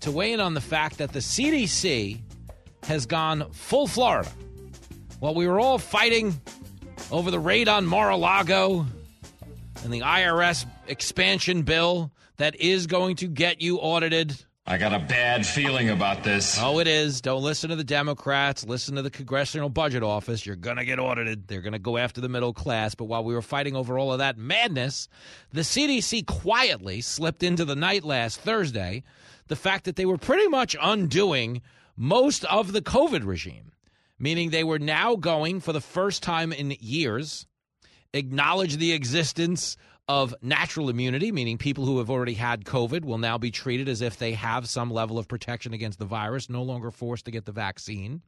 to weigh in on the fact that the C D C has gone full Florida. While we were all fighting over the raid on Mar-a-Lago and the I R S expansion bill that is going to get you audited. I got a bad feeling about this. Oh, it is. Don't listen to the Democrats. Listen to the Congressional Budget Office. You're going to get audited. They're going to go after the middle class. But while we were fighting over all of that madness, the C D C quietly slipped into the night last Thursday the fact that they were pretty much undoing most of the COVID regime, meaning they were now going for the first time in years, acknowledge the existence of natural immunity, meaning people who have already had COVID will now be treated as if they have some level of protection against the virus, no longer forced to get the vaccine.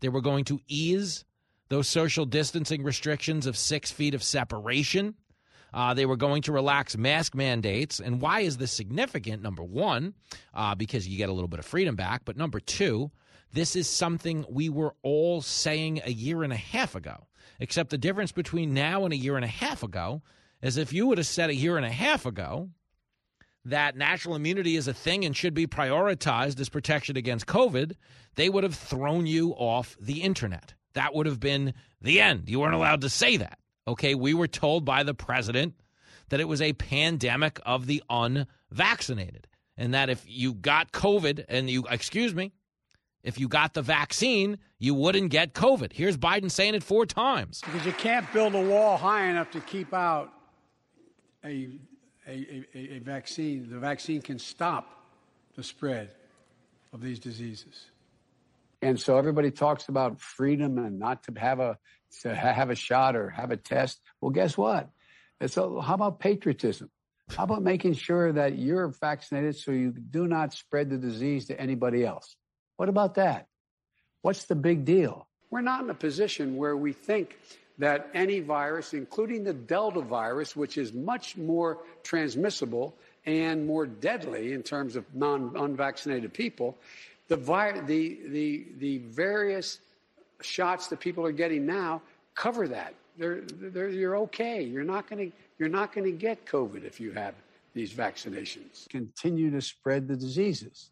They were going to ease those social distancing restrictions of six feet of separation. Uh, they were going to relax mask mandates. And why is this significant? Number one, uh, because you get a little bit of freedom back. But number two, this is something we were all saying a year and a half ago, except the difference between now and a year and a half ago is if you would have said a year and a half ago that natural immunity is a thing and should be prioritized as protection against COVID, they would have thrown you off the internet. That would have been the end. You weren't allowed to say that. Okay, we were told by the president that it was a pandemic of the unvaccinated and that if you got COVID and you, excuse me, if you got the vaccine, you wouldn't get COVID. Here's Biden saying it four times. Because you can't build a wall high enough to keep out a, a, a, a vaccine. The vaccine can stop the spread of these diseases. And so everybody talks about freedom and not to have a to have a shot or have a test. Well, guess what? And so how about patriotism? How about making sure that you're vaccinated so you do not spread the disease to anybody else? What about that? What's the big deal? We're not in a position where we think that any virus, including the Delta virus, which is much more transmissible and more deadly in terms of non-unvaccinated people, the, vi- the, the, the various shots that people are getting now cover that. They're, they're, you're okay. You're not going to you're not going to get COVID if you have these vaccinations. Continue to spread the diseases.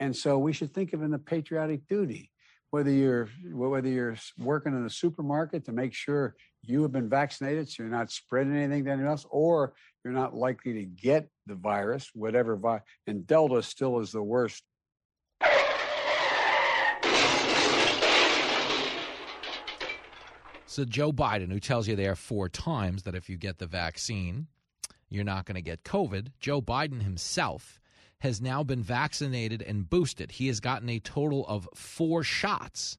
And so we should think of it in a patriotic duty, whether you're whether you're working in a supermarket to make sure you have been vaccinated so you're not spreading anything to anyone else, or you're not likely to get the virus, whatever virus. And Delta still is the worst. So Joe Biden, who tells you there four times that if you get the vaccine, you're not going to get COVID, Joe Biden himself has now been vaccinated and boosted. He has gotten a total of four shots,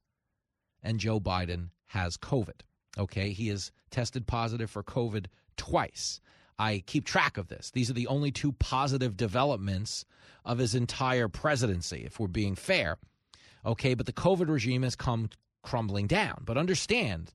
and Joe Biden has COVID. Okay, he is tested positive for COVID twice. I keep track of this. These are the only two positive developments of his entire presidency, if we're being fair. Okay, but the COVID regime has come crumbling down. But understand,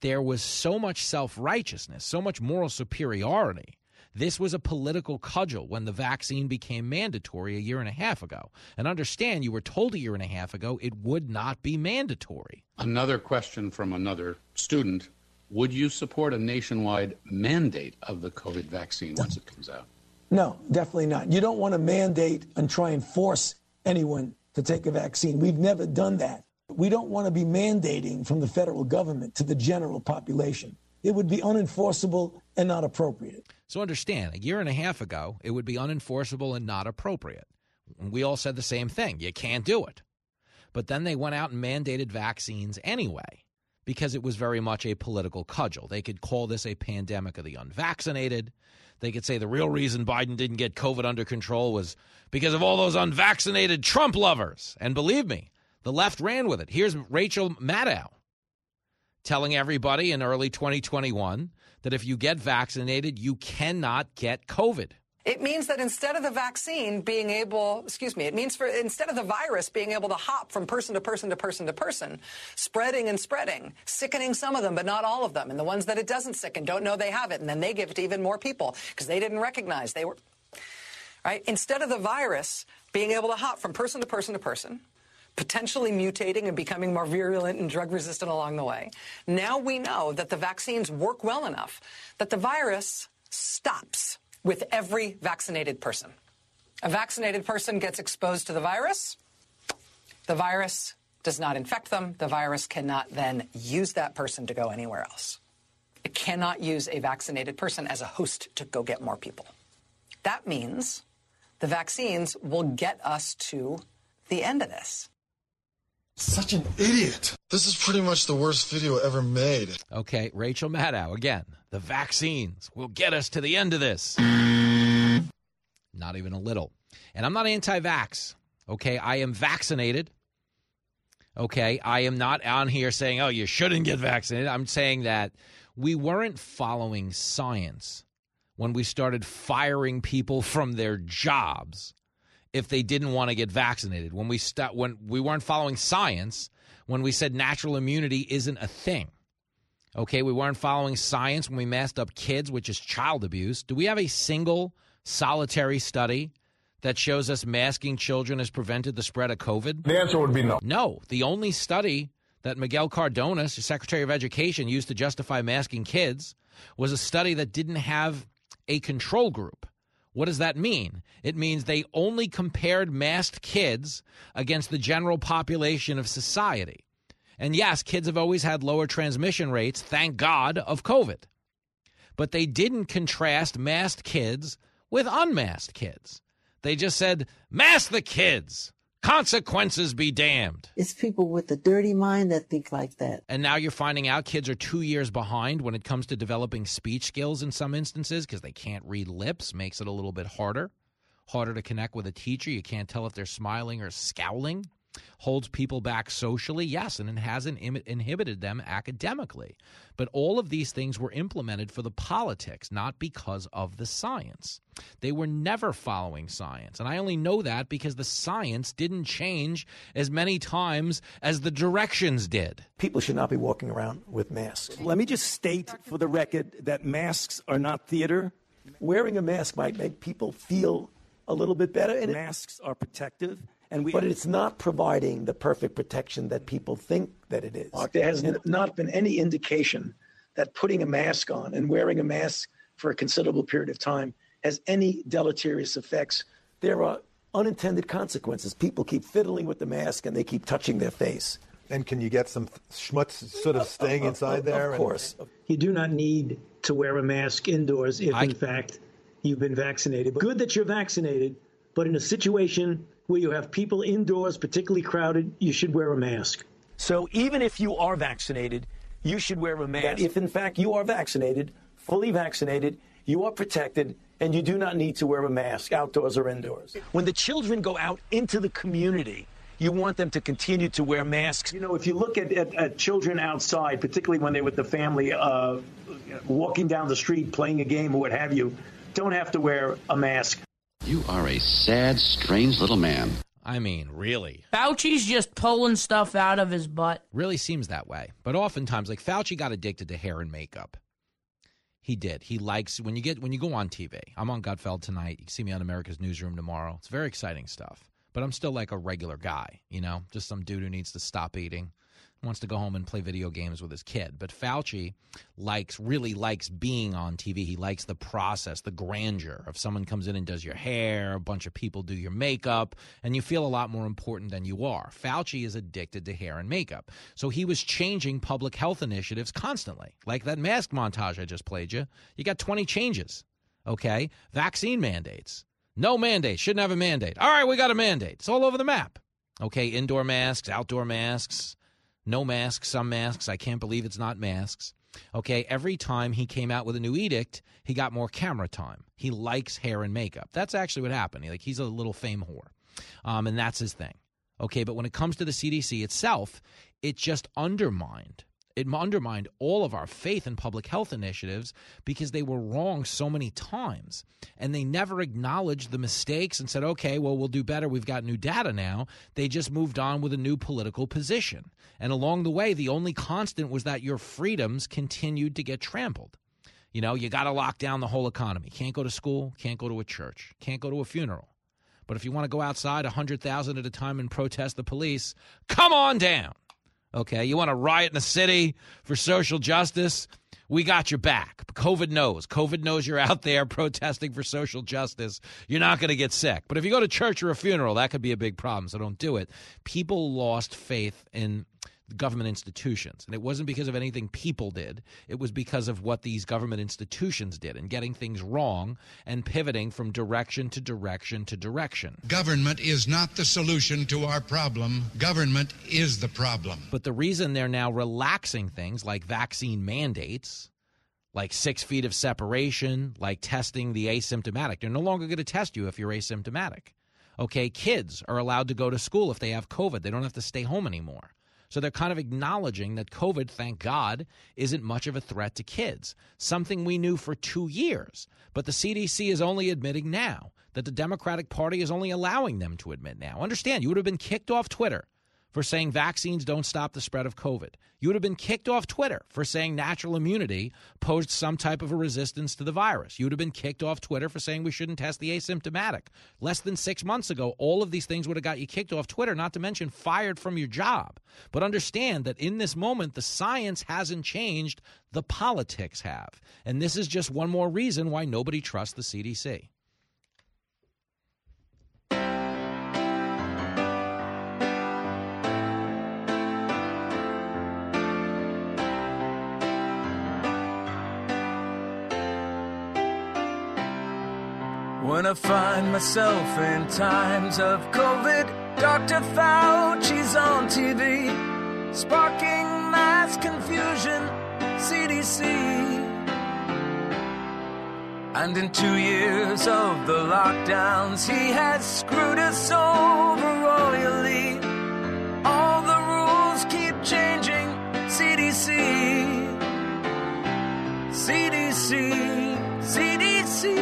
there was so much self-righteousness, so much moral superiority. This was a political cudgel when the vaccine became mandatory a year and a half ago. And understand, you were told a year and a half ago it would not be mandatory. Another question from another student. Would you support a nationwide mandate of the COVID vaccine once it comes out? No, definitely not. You don't want to mandate and try and force anyone to take a vaccine. We've never done that. We don't want to be mandating from the federal government to the general population. It would be unenforceable and not appropriate. So understand, a year and a half ago, it would be unenforceable and not appropriate. We all said the same thing. You can't do it. But then they went out and mandated vaccines anyway because it was very much a political cudgel. They could call this a pandemic of the unvaccinated. They could say the real reason Biden didn't get COVID under control was because of all those unvaccinated Trump lovers. And believe me, the left ran with it. Here's Rachel Maddow telling everybody in early twenty twenty-one that if you get vaccinated, you cannot get COVID. It means that instead of the vaccine being able, excuse me, it means for instead of the virus being able to hop from person to person to person to person, spreading and spreading, sickening some of them, but not all of them. And the ones that it doesn't sicken don't know they have it. And then they give it to even more people because they didn't recognize they were, right? Instead of the virus being able to hop from person to person to person, potentially mutating and becoming more virulent and drug resistant along the way. Now we know that the vaccines work well enough that the virus stops with every vaccinated person. A vaccinated person gets exposed to the virus. The virus does not infect them. The virus cannot then use that person to go anywhere else. It cannot use a vaccinated person as a host to go get more people. That means the vaccines will get us to the end of this. Such an idiot. This is pretty much the worst video ever made. Okay, Rachel Maddow, again, the vaccines will get us to the end of this. Not even a little. And I'm not anti-vax, okay? I am vaccinated, okay? I am not on here saying, oh, you shouldn't get vaccinated. I'm saying that we weren't following science when we started firing people from their jobs if they didn't want to get vaccinated, when we st- when we weren't following science, when we said natural immunity isn't a thing, okay? We weren't following science when we masked up kids, which is child abuse. Do we have a single solitary study that shows us masking children has prevented the spread of COVID? The answer would be no. No. The only study that Miguel Cardonas, Secretary of Education, used to justify masking kids was a study that didn't have a control group. What does that mean? It means they only compared masked kids against the general population of society. And yes, kids have always had lower transmission rates, thank God, of COVID. But they didn't contrast masked kids with unmasked kids. They just said, mask the kids. Consequences be damned. It's people with a dirty mind that think like that. And now you're finding out kids are two years behind when it comes to developing speech skills in some instances because they can't read lips, makes it a little bit harder. Harder to connect with a teacher. You can't tell if they're smiling or scowling. Holds people back socially, yes, and it hasn't Im- inhibited them academically. But all of these things were implemented for the politics, not because of the science. They were never following science. And I only know that because the science didn't change as many times as the directions did. People should not be walking around with masks. Let me just state for the record that masks are not theater. Wearing a mask might make people feel a little bit better. And masks are protective. And we, but it's not providing the perfect protection that people think that it is. There has not been any indication that putting a mask on and wearing a mask for a considerable period of time has any deleterious effects. There are unintended consequences. People keep fiddling with the mask and they keep touching their face. And can you get some schmutz sort of staying inside of, there? Of course. And you do not need to wear a mask indoors if, I... in fact, you've been vaccinated. But good that you're vaccinated, but in a situation where you have people indoors, particularly crowded, you should wear a mask. So even if you are vaccinated, you should wear a mask. That if, in fact, you are vaccinated, fully vaccinated, you are protected, and you do not need to wear a mask outdoors or indoors. When the children go out into the community, you want them to continue to wear masks. You know, if you look at, at, at children outside, particularly when they're with the family, uh, walking down the street, playing a game or what have you, don't have to wear a mask. You are a sad, strange little man. I mean, really. Fauci's just pulling stuff out of his butt. Really seems that way. But oftentimes, like, Fauci got addicted to hair and makeup. He did. He likes, when you get, when you go on T V, I'm on Gutfeld tonight. You can see me on America's Newsroom tomorrow. It's very exciting stuff. But I'm still like a regular guy, you know, just some dude who needs to stop eating, wants to go home and play video games with his kid. But Fauci likes, really likes being on T V. He likes the process, the grandeur of someone comes in and does your hair, a bunch of people do your makeup, and you feel a lot more important than you are. Fauci is addicted to hair and makeup. So he was changing public health initiatives constantly. Like that mask montage I just played you. You got twenty changes, okay? Vaccine mandates. No mandate. Shouldn't have a mandate. All right, we got a mandate. It's all over the map. Okay, indoor masks, outdoor masks. No masks, some masks. I can't believe it's not masks. Okay, every time he came out with a new edict, he got more camera time. He likes hair and makeup. That's actually what happened. He, like, he's a little fame whore, um, and that's his thing. Okay, but when it comes to the C D C itself, it just undermined. It undermined all of our faith in public health initiatives because they were wrong so many times. And they never acknowledged the mistakes and said, okay, well, we'll do better. We've got new data now. They just moved on with a new political position. And along the way, the only constant was that your freedoms continued to get trampled. You know, you got to lock down the whole economy. Can't go to school. Can't go to a church. Can't go to a funeral. But if you want to go outside one hundred thousand at a time and protest the police, come on down. Okay, you want to riot in the city for social justice? We got your back. COVID knows. COVID knows you're out there protesting for social justice. You're not going to get sick. But if you go to church or a funeral, that could be a big problem, so don't do it. People lost faith in government institutions, and it wasn't because of anything people did. It was because of what these government institutions did and getting things wrong and pivoting from direction to direction to direction. Government is not the solution to our problem. Government is the problem. But the reason they're now relaxing things like vaccine mandates, like six feet of separation, like testing the asymptomatic. They're no longer going to test you if you're asymptomatic. Okay, kids are allowed to go to school if they have COVID. They don't have to stay home anymore. So they're kind of acknowledging that COVID, thank God, isn't much of a threat to kids, something we knew for two years. But the C D C is only admitting now, that the Democratic Party is only allowing them to admit now. Understand, you would have been kicked off Twitter for saying vaccines don't stop the spread of COVID. You would have been kicked off Twitter for saying natural immunity posed some type of a resistance to the virus. You would have been kicked off Twitter for saying we shouldn't test the asymptomatic. Less than six months ago, all of these things would have got you kicked off Twitter, not to mention fired from your job. But understand that in this moment, the science hasn't changed. The politics have. And this is just one more reason why nobody trusts the C D C. When I find myself in times of COVID, Doctor Fauci's on T V, sparking mass confusion, C D C. And in two years of the lockdowns, he has screwed us over royally. All the rules keep changing, C D C, C D C, C D C.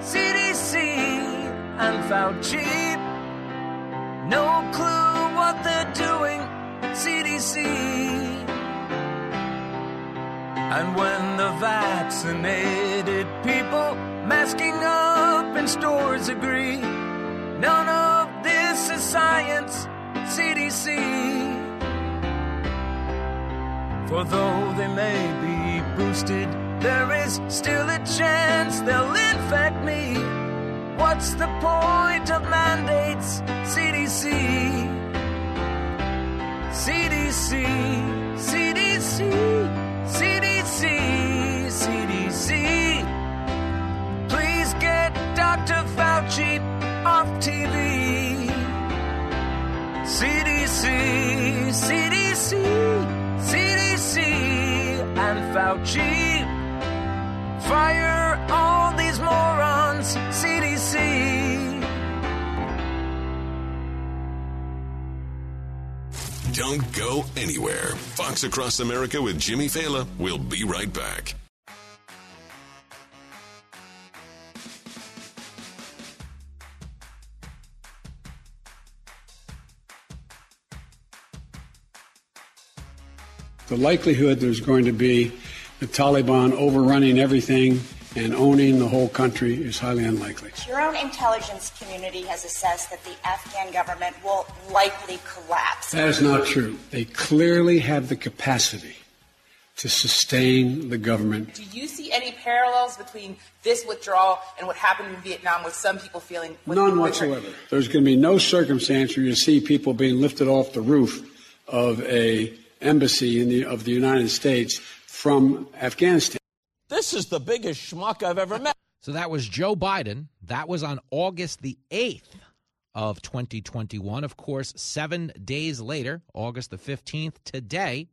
C D C and Fauci, no clue what they're doing, C D C. And when the vaccinated people masking up in stores agree, none of this is science, C D C. For though they may be boosted, there is still a chance they'll infect me. What's the point of mandates? C D C, C D C, C D C, C D C, C D C. Please get Doctor Fauci off T V. C D C, C D C, C D C, and Fauci. Fire all these morons, C D C. Don't go anywhere. Fox Across America with Jimmy Fallon. We'll be right back. the likelihood there's going to be the Taliban overrunning everything and owning the whole country is highly unlikely. Your own intelligence community has assessed that the Afghan government will likely collapse. That is not true. They clearly have the capacity to sustain the government. Do you see any parallels between this withdrawal and what happened in Vietnam with some people feeling... None whatsoever. There's going to be no circumstance where you see people being lifted off the roof of a embassy in the, of the United States from Afghanistan. This is the biggest schmuck I've ever met. So that was Joe Biden. That was on August the eighth of twenty twenty-one. Of course, seven days later, August the fifteenth, today,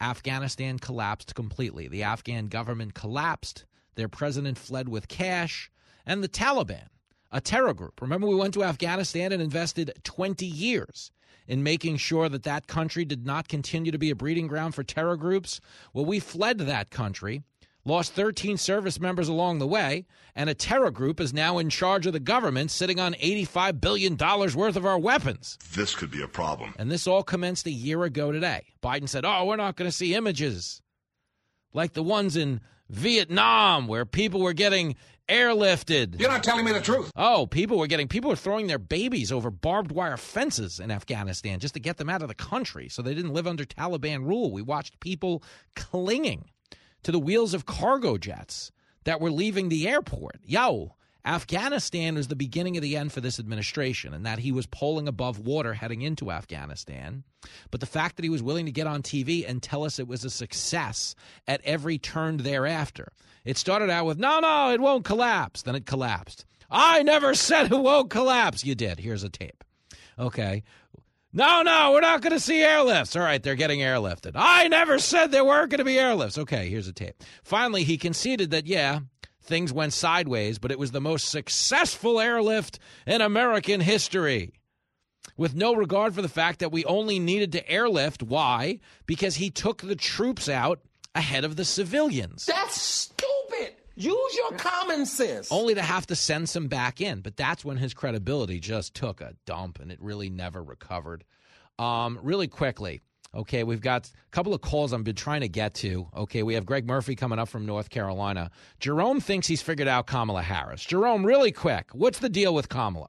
Afghanistan collapsed completely. The Afghan government collapsed. Their president fled with cash. And the Taliban, a terror group. Remember, we went to Afghanistan and invested twenty years in making sure that that country did not continue to be a breeding ground for terror groups. Well, we fled that country, lost thirteen service members along the way, and a terror group is now in charge of the government, sitting on eighty-five billion dollars worth of our weapons. This could be a problem. And this all commenced a year ago today. Biden said, oh, we're not going to see images like the ones in Vietnam where people were getting airlifted. You're not telling me the truth. Oh, people were getting, people were throwing their babies over barbed wire fences in Afghanistan just to get them out of the country so they didn't live under Taliban rule. We watched people clinging to the wheels of cargo jets that were leaving the airport. Yo, Afghanistan was the beginning of the end for this administration, and that he was polling above water heading into Afghanistan. But the fact that he was willing to get on T V and tell us it was a success at every turn thereafter. It started out with, no, no, it won't collapse. Then it collapsed. I never said it won't collapse. You did. Here's a tape. Okay. No, no, we're not going to see airlifts. All right, they're getting airlifted. I never said there weren't going to be airlifts. Okay, here's a tape. Finally, he conceded that, yeah, things went sideways, but it was the most successful airlift in American history, with no regard for the fact that we only needed to airlift. Why? Because he took the troops out ahead of the civilians. That's stupid. Use your common sense. Only to have to send some back in. But that's when his credibility just took a dump, and it really never recovered. Um, really quickly, okay, we've got a couple of calls I've been trying to get to. Okay, we have Greg Murphy coming up from North Carolina. Jerome thinks he's figured out Kamala Harris. Jerome, really quick, what's the deal with Kamala?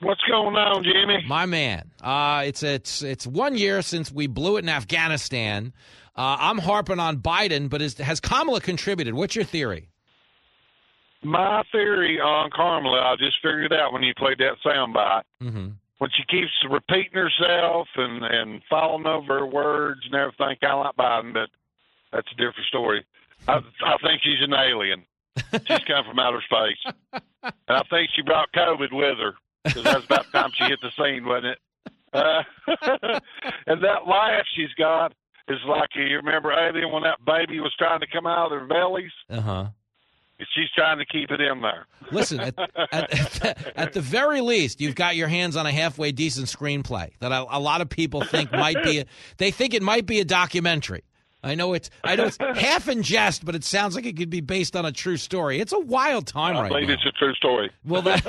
What's going on, Jamie? My man, uh, it's, it's, it's one year since we blew it in Afghanistan. Uh, I'm harping on Biden, but is, has Kamala contributed? What's your theory? My theory on Kamala, I just figured it out when you played that soundbite. Mm-hmm. When she keeps repeating herself and, and falling over her words and everything, kind of like Biden, but that's a different story. I, I think she's an alien. She's come from outer space. And I think she brought COVID with her, because that's about the time she hit the scene, wasn't it? Uh, and that laugh she's got, it's like, you remember Alien when that baby was trying to come out of their bellies? Uh-huh. She's trying to keep it in there. Listen, at, at, at, at the very least, you've got your hands on a halfway decent screenplay that a, a lot of people think might be a, they think it might be a documentary. I know it's I know it's half in jest, but it sounds like it could be based on a true story. It's a wild time I right now. I believe it's a true story. Well, that...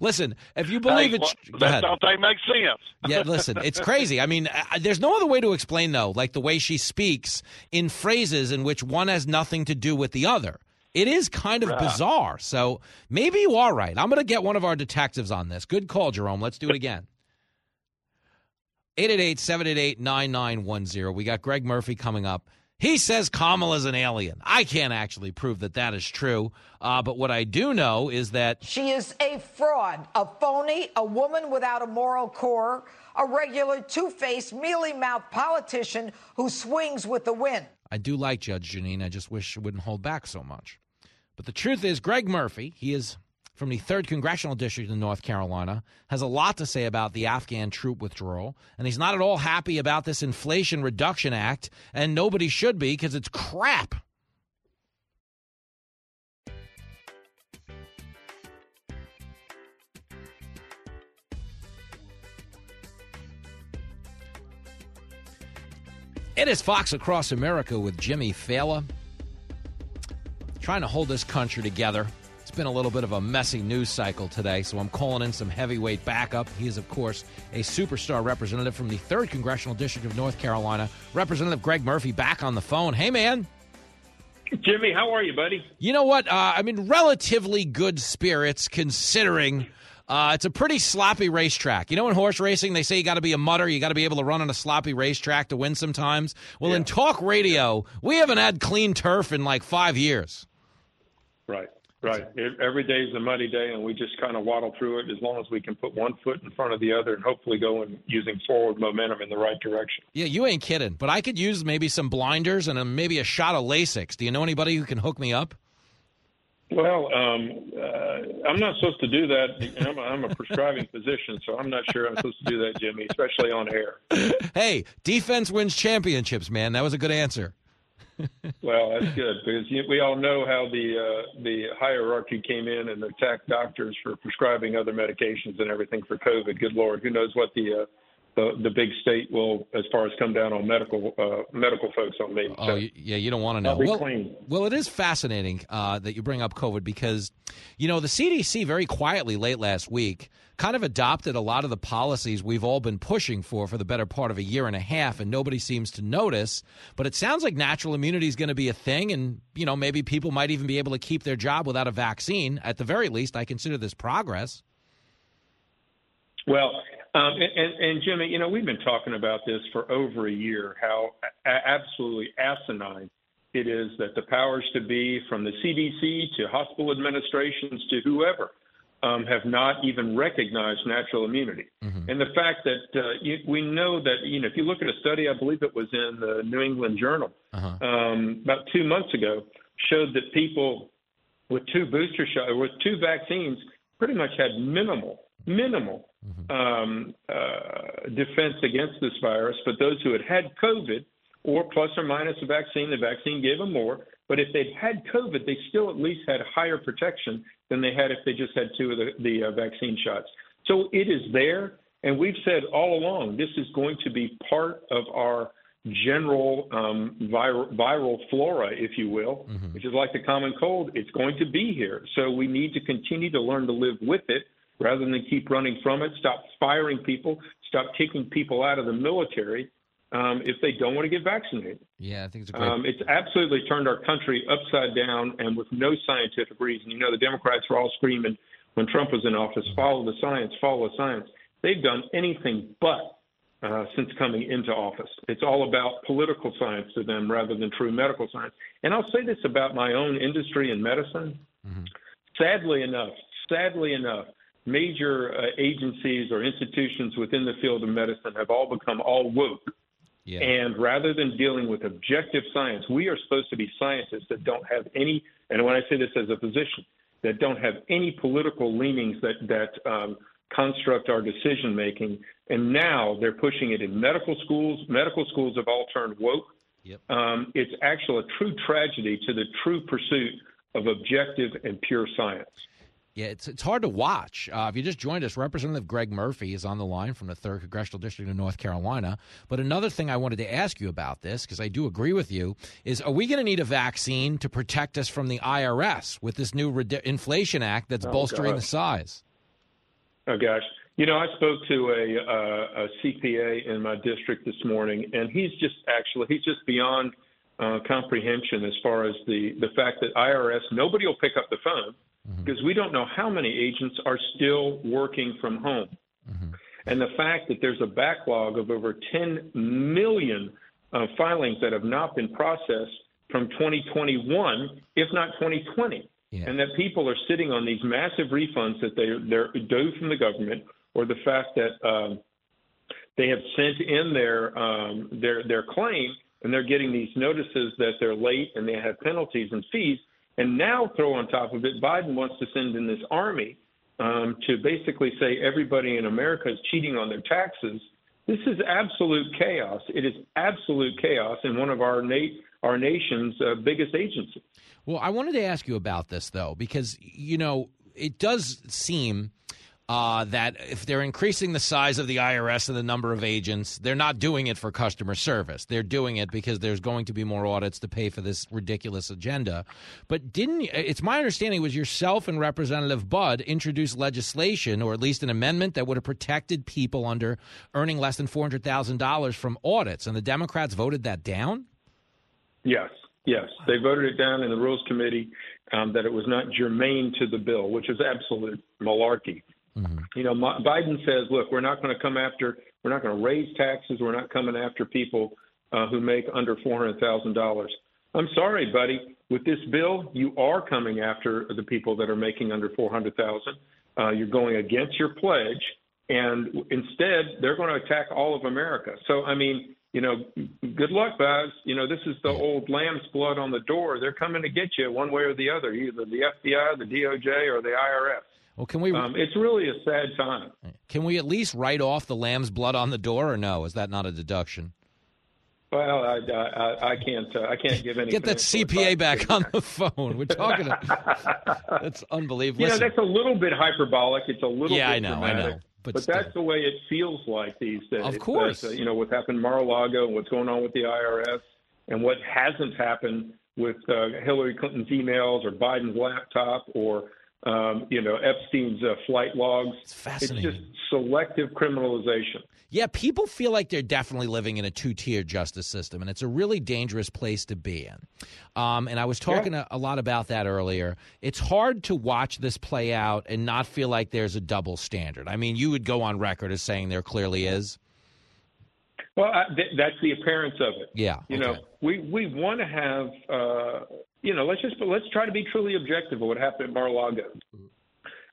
listen, if you believe hey, it's... Well, that don't they make sense? Yeah, listen, it's crazy. I mean, I, there's no other way to explain, though, like the way she speaks in phrases in which one has nothing to do with the other. It is kind of right. bizarre. So maybe you are right. I'm going to get one of our detectives on this. Good call, Jerome. Let's do it again. eight eight eight, seven eight eight, nine nine one zero. We got Greg Murphy coming up. He says Kamala's an alien. I can't actually prove that that is true. Uh, but what I do know is that she is a fraud, a phony, a woman without a moral core, a regular two-faced, mealy-mouthed politician who swings with the wind. I do like Judge Jeanine. I just wish she wouldn't hold back so much. But the truth is, Greg Murphy, he is from the third Congressional District in North Carolina, has a lot to say about the Afghan troop withdrawal, and he's not at all happy about this Inflation Reduction Act, and nobody should be because it's crap. It is Fox Across America with Jimmy Fallon, trying to hold this country together It's been a little bit of a messy news cycle today, so I'm calling in some heavyweight backup. He is, of course, a superstar representative from the third Congressional District of North Carolina, Representative Greg Murphy, back on the phone. Hey, man. Jimmy, how are you, buddy? You know what? Uh, I'm in relatively good spirits considering uh, it's a pretty sloppy racetrack. You know, in horse racing, they say you got to be a mutter. You got to be able to run on a sloppy racetrack to win sometimes. Well, yeah. In talk radio, we haven't had clean turf in like five years. Right, right. It, every day is a muddy day, and we just kind of waddle through it as long as we can put one foot in front of the other and hopefully go in using forward momentum in the right direction. Yeah, you ain't kidding. But I could use maybe some blinders and a, maybe a shot of Lasix. Do you know anybody who can hook me up? Well, um, uh, I'm not supposed to do that. I'm a, I'm a prescribing physician, so I'm not sure I'm supposed to do that, Jimmy, especially on air. Hey, defense wins championships, man. That was a good answer. Well, that's good, because we all know how the uh, the hierarchy came in and attacked doctors for prescribing other medications and everything for COVID. Good Lord, who knows what the uh, the, the big state will, as far as come down on medical uh, medical folks on me. Oh, so, yeah, you don't want to know. I'll be well, clean. Well, it is fascinating uh, that you bring up COVID because, you know, the C D C very quietly late last week kind of adopted a lot of the policies we've all been pushing for for the better part of a year and a half, and nobody seems to notice. But it sounds like natural immunity is going to be a thing, and, you know, maybe people might even be able to keep their job without a vaccine. At the very least, I consider this progress. Well, um, and, and Jimmy, you know, we've been talking about this for over a year, how absolutely asinine it is that the powers to be, from the C D C to hospital administrations to whoever, Um, have not even recognized natural immunity. Mm-hmm. And the fact that uh, you, we know that, you know, if you look at a study, I believe it was in the New England Journal, uh-huh. um, about two months ago, showed that people with two booster shots, with two vaccines, pretty much had minimal, minimal mm-hmm. um, uh, defense against this virus. But those who had had COVID, or plus or minus a vaccine, the vaccine gave them more, but if they'd had COVID, they still at least had higher protection than they had if they just had two of the, the uh, vaccine shots. So it is there, and we've said all along, this is going to be part of our general um, viral, viral flora, if you will, mm-hmm. which is like the common cold. It's going to be here. So we need to continue to learn to live with it rather than keep running from it, stop firing people, stop kicking people out of the military, Um, if they don't want to get vaccinated. Yeah, I think it's a great... Um, it's absolutely turned our country upside down and with no scientific reason. You know, the Democrats were all screaming when Trump was in office, follow the science, follow the science. They've done anything but uh, since coming into office. It's all about political science to them rather than true medical science. And I'll say this about my own industry in medicine. Mm-hmm. Sadly enough, sadly enough, major uh, agencies or institutions within the field of medicine have all become all woke. Yeah. And rather than dealing with objective science, we are supposed to be scientists that don't have any, and when I say this as a physician, that don't have any political leanings that, that um, construct our decision-making. And now they're pushing it in medical schools. Medical schools have all turned woke. Yep. Um, it's actually a true tragedy to the true pursuit of objective and pure science. Yeah, it's it's hard to watch. Uh, if you just joined us, Representative Greg Murphy is on the line from the third Congressional District of North Carolina. But another thing I wanted to ask you about this, because I do agree with you, is are we going to need a vaccine to protect us from the I R S with this new Red- Inflation Act that's oh, bolstering gosh. the size? Oh, gosh. You know, I spoke to a, uh, a C P A in my district this morning, and he's just actually he's just beyond uh, comprehension as far as the, the fact that I R S, nobody will pick up the phone. Mm-hmm. Because we don't know how many agents are still working from home. Mm-hmm. And the fact that there's a backlog of over ten million uh, filings that have not been processed from twenty twenty-one, if not twenty twenty. Yeah. And that people are sitting on these massive refunds that they, they're due from the government, or the fact that um, they have sent in their, um, their, their claim, and they're getting these notices that they're late and they have penalties and fees. And now throw on top of it, Biden wants to send in this army um, to basically say everybody in America is cheating on their taxes. This is absolute chaos. It is absolute chaos in one of our na- our nation's uh, biggest agencies. Well, I wanted to ask you about this, though, because, you know, it does seem – uh, that if they're increasing the size of the I R S and the number of agents, they're not doing it for customer service. They're doing it because there's going to be more audits to pay for this ridiculous agenda. But didn't – it's my understanding it was yourself and Representative Budd introduced legislation or at least an amendment that would have protected people under earning less than four hundred thousand dollars from audits, and the Democrats voted that down? Yes. Yes, they voted it down in the Rules Committee um, that it was not germane to the bill, which is absolute malarkey. Mm-hmm. You know, my, Biden says, look, we're not going to come after – we're not going to raise taxes. We're not coming after people uh, who make under four hundred thousand dollars. I'm sorry, buddy. With this bill, you are coming after the people that are making under four hundred thousand dollars. Uh, you're going against your pledge, and instead they're going to attack all of America. So, I mean – you know, good luck, guys. You know, this is the old lamb's blood on the door. They're coming to get you one way or the other, either the F B I, the D O J, or the I R S. Well, can we? Um, it's really a sad time. Can we at least write off the lamb's blood on the door, or no? Is that not a deduction? Well, I, I, I can't. Uh, I can't give any. Get that C P A back on the phone. We're talking. To... That's unbelievable. Yeah, you know, that's a little bit hyperbolic. It's a little. Yeah, bit I know. Dramatic. I know. But, but that's the way it feels like these days. Of course. Uh, you know, what's happened in Mar-a-Lago and what's going on with the I R S and what hasn't happened with uh, Hillary Clinton's emails or Biden's laptop or, um, you know, Epstein's uh, flight logs. It's fascinating. It's just selective criminalization. Yeah, people feel like they're definitely living in a two-tier justice system, and it's a really dangerous place to be in. Um, and I was talking yeah. a, a lot about that earlier. It's hard to watch this play out and not feel like there's a double standard. I mean, you would go on record as saying there clearly is. Well, I, th- that's the appearance of it. Yeah. You okay. know, we, we want to have, uh, you know, let's just let's try to be truly objective of what happened at Mar-a-Lago.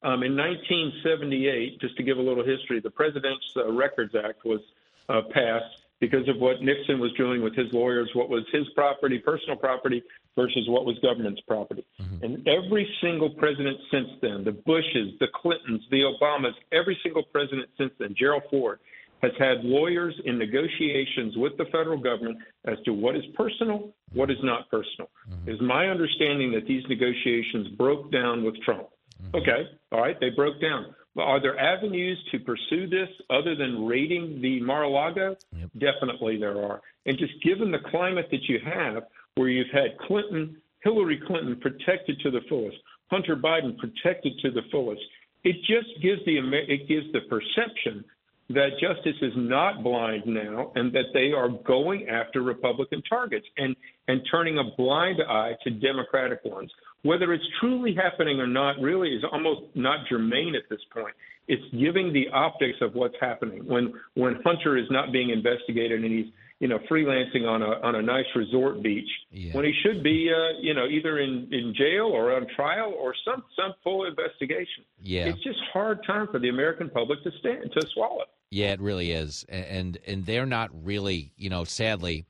Um, in nineteen seventy-eight, just to give a little history, the President's uh, Records Act was uh, passed because of what Nixon was doing with his lawyers, what was his property, personal property, versus what was government's property. Mm-hmm. And every single president since then, the Bushes, the Clintons, the Obamas, every single president since then, Gerald Ford, has had lawyers in negotiations with the federal government as to what is personal, what is not personal. Mm-hmm. It is my understanding that these negotiations broke down with Trump. Okay. All right. They broke down. Well, are there avenues to pursue this other than raiding the Mar-a-Lago? Yep. Definitely there are. And just given the climate that you have where you've had Clinton, Hillary Clinton protected to the fullest, Hunter Biden protected to the fullest, it just gives the it gives the perception that justice is not blind now and that they are going after Republican targets and, and turning a blind eye to Democratic ones. Whether it's truly happening or not really is almost not germane at this point. It's giving the optics of what's happening. When when Hunter is not being investigated and he's, you know, freelancing on a on a nice resort beach, yeah. when he should be, uh, you know, either in, in jail or on trial or some, some full investigation. Yeah. It's just hard time for the American public to stand, to swallow. Yeah, it really is. And and they're not really, you know, sadly,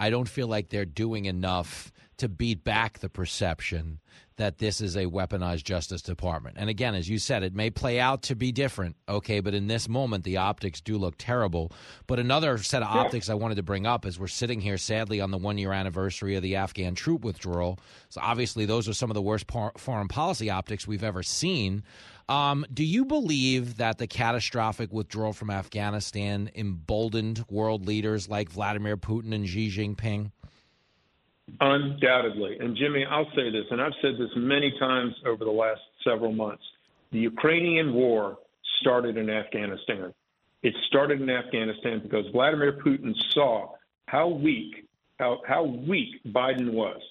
I don't feel like they're doing enough to beat back the perception that this is a weaponized Justice Department. And again, as you said, it may play out to be different, okay, but in this moment, the optics do look terrible. But another set of yeah. optics I wanted to bring up is we're sitting here, sadly, on the one-year anniversary of the Afghan troop withdrawal. So obviously those are some of the worst par- foreign policy optics we've ever seen. Um, do you believe that the catastrophic withdrawal from Afghanistan emboldened world leaders like Vladimir Putin and Xi Jinping? Undoubtedly. And, Jimmy, I'll say this, and I've said this many times over the last several months. The Ukrainian war started in Afghanistan. It started in Afghanistan because Vladimir Putin saw how weak, how, how weak Biden was,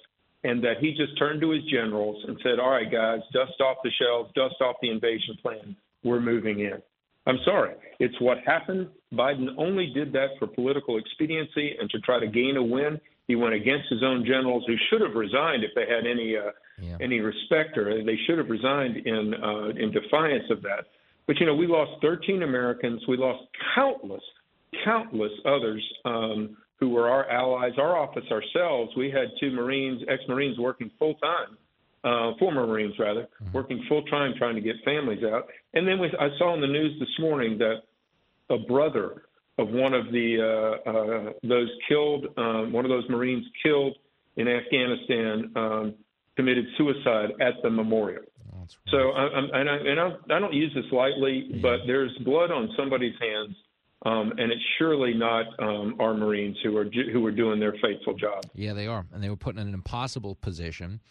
and that he just turned to his generals and said, all right, guys, dust off the shelves, dust off the invasion plan. We're moving in. I'm sorry. It's what happened. Biden only did that for political expediency and to try to gain a win. He went against his own generals, who should have resigned if they had any uh, yeah. any respect, or they should have resigned in uh, in defiance of that. But you know, we lost thirteen Americans. We lost countless, countless others um, who were our allies, our office, ourselves. We had two Marines, ex-Marines, working full time, uh, former Marines rather, mm-hmm. working full time trying to get families out. And then we, I saw on the news this morning that a brother of one of the uh, uh, those killed, um, one of those Marines killed in Afghanistan, um, committed suicide at the memorial. That's right. So, I, I, and, I, and I, I don't use this lightly, yeah. but there's blood on somebody's hands, um, and it's surely not um, our Marines who are who are doing their faithful job. Yeah, they are, and they were put in an impossible position.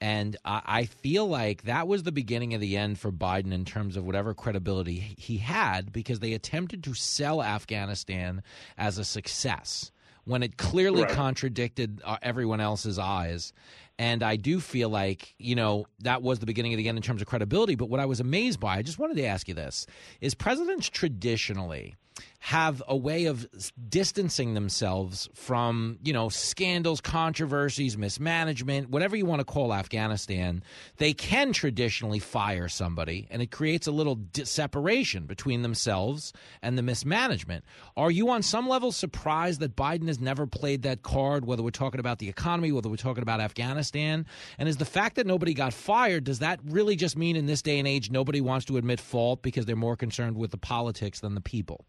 And I, I feel like that was the beginning of the end for Biden in terms of whatever credibility he had, because they attempted to sell Afghanistan as a success when it clearly right. contradicted uh, everyone else's eyes. And I do feel like, you know, that was the beginning of the end in terms of credibility. But what I was amazed by, I just wanted to ask you this, is presidents traditionally have a way of distancing themselves from, you know, scandals, controversies, mismanagement, whatever you want to call Afghanistan. They can traditionally fire somebody, and it creates a little di- separation between themselves and the mismanagement. Are you on some level surprised that Biden has never played that card, whether we're talking about the economy, whether we're talking about Afghanistan? And is the fact that nobody got fired, does that really just mean in this day and age nobody wants to admit fault because they're more concerned with the politics than the people?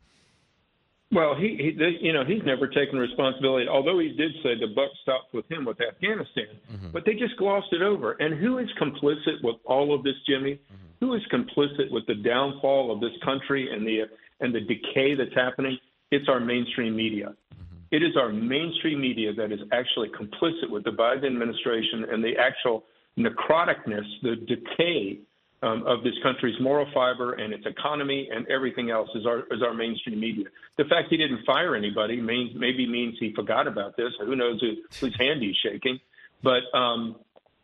Well, he, he they, you know, he's never taken responsibility, although he did say the buck stops with him with Afghanistan. Mm-hmm. But they just glossed it over. And who is complicit with all of this, Jimmy? Mm-hmm. Who is complicit with the downfall of this country and the and the decay that's happening? It's our mainstream media. Mm-hmm. It is our mainstream media that is actually complicit with the Biden administration and the actual necroticness, the decay Um, of this country's moral fiber and its economy and everything else is our is our mainstream media. The fact he didn't fire anybody means, maybe means he forgot about this. Who knows who, whose hand he's shaking? But um,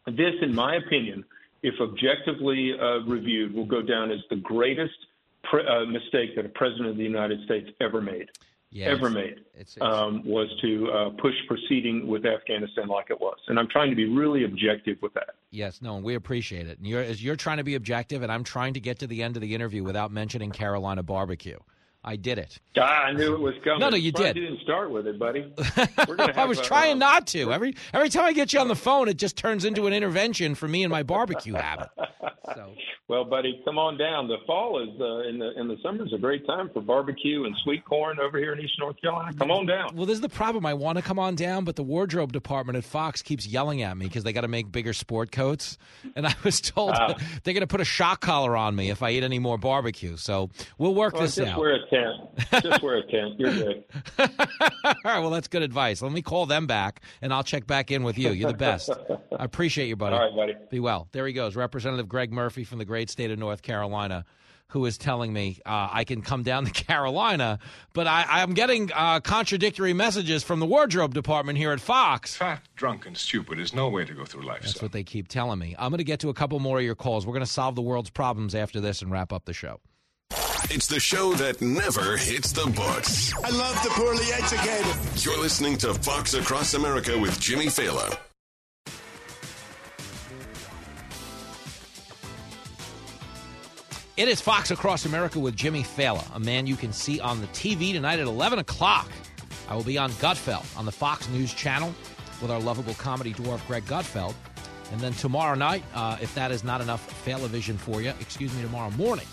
this, in my opinion, if objectively uh, reviewed, will go down as the greatest pre- uh, mistake that a president of the United States ever made. Yeah, ever it's, made it's, it's, um, was to uh, push proceeding with Afghanistan like it was. And I'm trying to be really objective with that. Yes, no, and we appreciate it. And you're, as you're trying to be objective, and I'm trying to get to the end of the interview without mentioning Carolina barbecue. I did it. Ah, I knew it was coming. No, no, you did. You didn't start with it, buddy. We're gonna have I was a, trying um, not to. Every every time I get you on the phone, it just turns into an intervention for me and my barbecue habit. So. Well, buddy, come on down. The fall is uh, in the in the summer is a great time for barbecue and sweet corn over here in East North Carolina. Come on down. Well, this is the problem. I want to come on down, but the wardrobe department at Fox keeps yelling at me because they got to make bigger sport coats, and I was told uh, they're going to put a shock collar on me if I eat any more barbecue. So we'll work well, this just out. Wear a tent. Just wear a tent. You're good. All right. Well, that's good advice. Let me call them back, and I'll check back in with you. You're the best. I appreciate you, buddy. All right, buddy. Be well. There he goes, Representative Greg Murphy from the great state of North Carolina, who is telling me uh, I can come down to Carolina, but I, I'm getting uh, contradictory messages from the wardrobe department here at Fox. Fat, drunk, and stupid is no way to go through life. That's so. What they keep telling me. I'm going to get to a couple more of your calls. We're going to solve the world's problems after this and wrap up the show. It's the show that never hits the books. I love the poorly educated. You're listening to Fox Across America with Jimmy Fallon. It is Fox Across America with Jimmy Fallon, a man you can see on the T V tonight at eleven o'clock. I will be on Gutfeld on the Fox News channel with our lovable comedy dwarf, Greg Gutfeld. And then tomorrow night, uh, if that is not enough Fallon-vision for you, excuse me, tomorrow morning,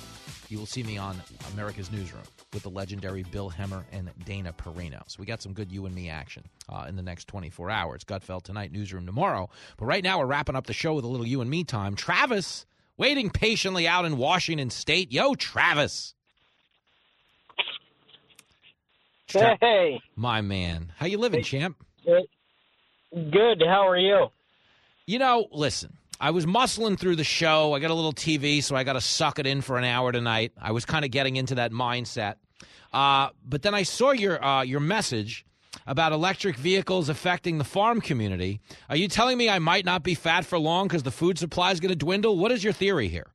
you will see me on America's Newsroom with the legendary Bill Hemmer and Dana Perino. So we got some good you and me action uh, in the next twenty-four hours. Gutfeld tonight, Newsroom tomorrow. But right now we're wrapping up the show with a little you and me time. Travis waiting patiently out in Washington State. Yo, Travis. Tra- hey. My man. How you living, hey, champ? Good. How are you? You know, listen, I was muscling through the show. I got a little T V, so I got to suck it in for an hour tonight. I was kind of getting into that mindset. Uh, but then I saw your uh, your message about electric vehicles affecting the farm community. Are you telling me I might not be fat for long because the food supply is going to dwindle? What is your theory here?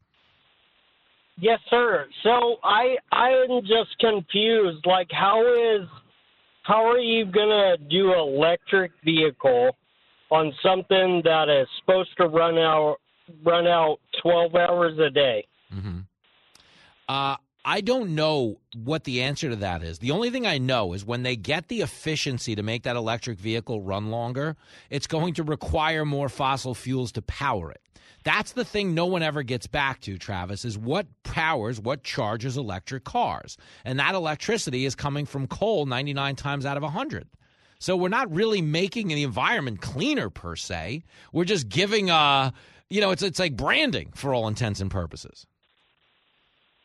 Yes, sir. So I I'm just confused. Like, how is how are you going to do electric vehicle on something that is supposed to run out run out twelve hours a day? Mm-hmm. Uh I don't know what the answer to that is. The only thing I know is when they get the efficiency to make that electric vehicle run longer, it's going to require more fossil fuels to power it. That's the thing no one ever gets back to, Travis, is what powers, what charges electric cars. And that electricity is coming from coal ninety-nine times out of one hundred. So we're not really making the environment cleaner per se. We're just giving a... you know, it's it's like branding for all intents and purposes.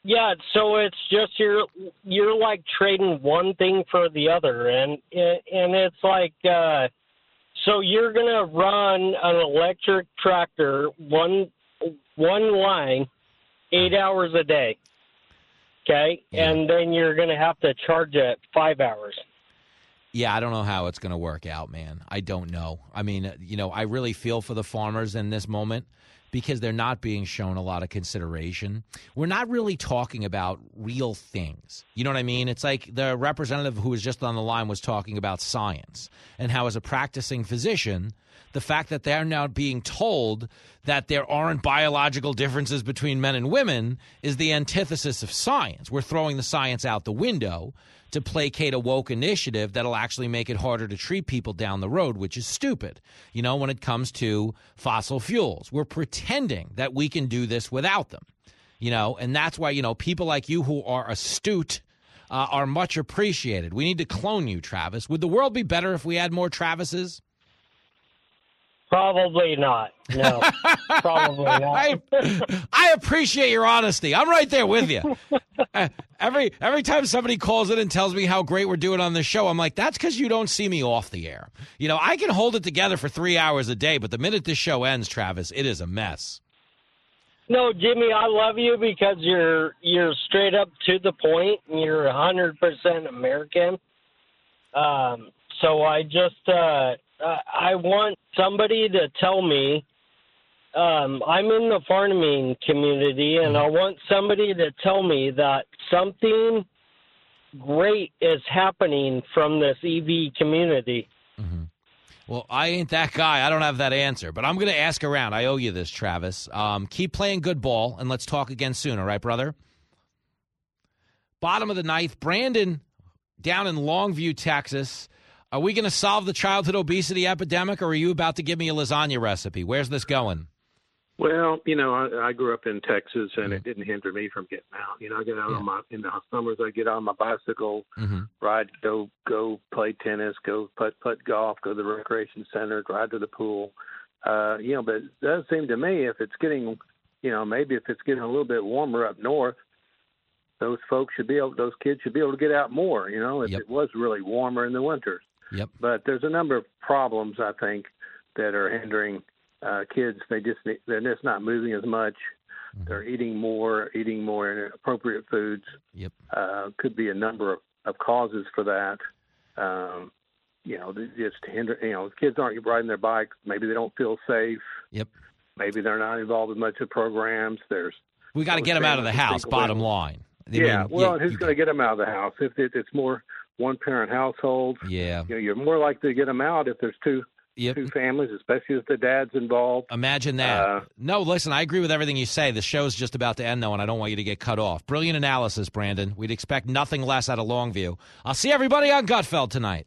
Yeah, so it's just you're you're like trading one thing for the other, and and it's like uh, so you're gonna run an electric tractor one one line eight hours a day, okay, yeah. And then you're gonna have to charge it five hours. Yeah, I don't know how it's gonna work out, man. I don't know. I mean, you know, I really feel for the farmers in this moment, because they're not being shown a lot of consideration. We're not really talking about real things. You know what I mean? It's like the representative who was just on the line was talking about science and how, as a practicing physician, the fact that they're now being told that there aren't biological differences between men and women is the antithesis of science. We're throwing the science out the window to placate a woke initiative that'll actually make it harder to treat people down the road, which is stupid. You know, when it comes to fossil fuels, we're pretending that we can do this without them, you know, and that's why, you know, people like you who are astute uh, are much appreciated. We need to clone you, Travis. Would the world be better if we had more Travises? Probably not. No, probably not. I, I appreciate your honesty. I'm right there with you. Uh, every every time somebody calls in and tells me how great we're doing on the show, I'm like, that's because you don't see me off the air. You know, I can hold it together for three hours a day, but the minute this show ends, Travis, it is a mess. No, Jimmy, I love you because you're you're straight up to the point. You're one hundred percent American. Um, so I just. Uh, Uh, I want somebody to tell me, um, I'm in the farming community, and I want somebody to tell me that something great is happening from this E V community. Mm-hmm. Well, I ain't that guy. I don't have that answer, but I'm going to ask around. I owe you this, Travis. Um, keep playing good ball, and let's talk again soon, all right, brother? Bottom of the ninth, Brandon down in Longview, Texas. Are we going to solve the childhood obesity epidemic, or are you about to give me a lasagna recipe? Where's this going? Well, you know, I, I grew up in Texas, and mm-hmm. it didn't hinder me from getting out. You know, I get out yeah. on my in the summers. I get on my bicycle, mm-hmm. ride, go go play tennis, go putt putt golf, go to the recreation center, ride to the pool. Uh, you know, but it does seem to me if it's getting, you know, maybe if it's getting a little bit warmer up north, those folks should be able, those kids should be able to get out more. You know, if yep. it was really warmer in the winters. Yep. But there's a number of problems, I think, that are hindering uh, kids. They just they're just not moving as much. Mm-hmm. They're eating more, eating more inappropriate foods. Yep. Uh, could be a number of, of causes for that. Um, you know, just hinder. You know, kids aren't riding their bikes. Maybe they don't feel safe. Yep. Maybe they're not involved in much of programs. There's we got to get them out of the house. Bottom line. They yeah. Mean, well, yeah, who's going to get them out of the house if it, it's more? One-parent household. Yeah, you know, you're more likely to get them out if there's two yep. two families, especially if the dad's involved. Imagine that. Uh, no, listen, I agree with everything you say. The show's just about to end, though, and I don't want you to get cut off. Brilliant analysis, Brandon. We'd expect nothing less out of Longview. I'll see everybody on Gutfeld tonight.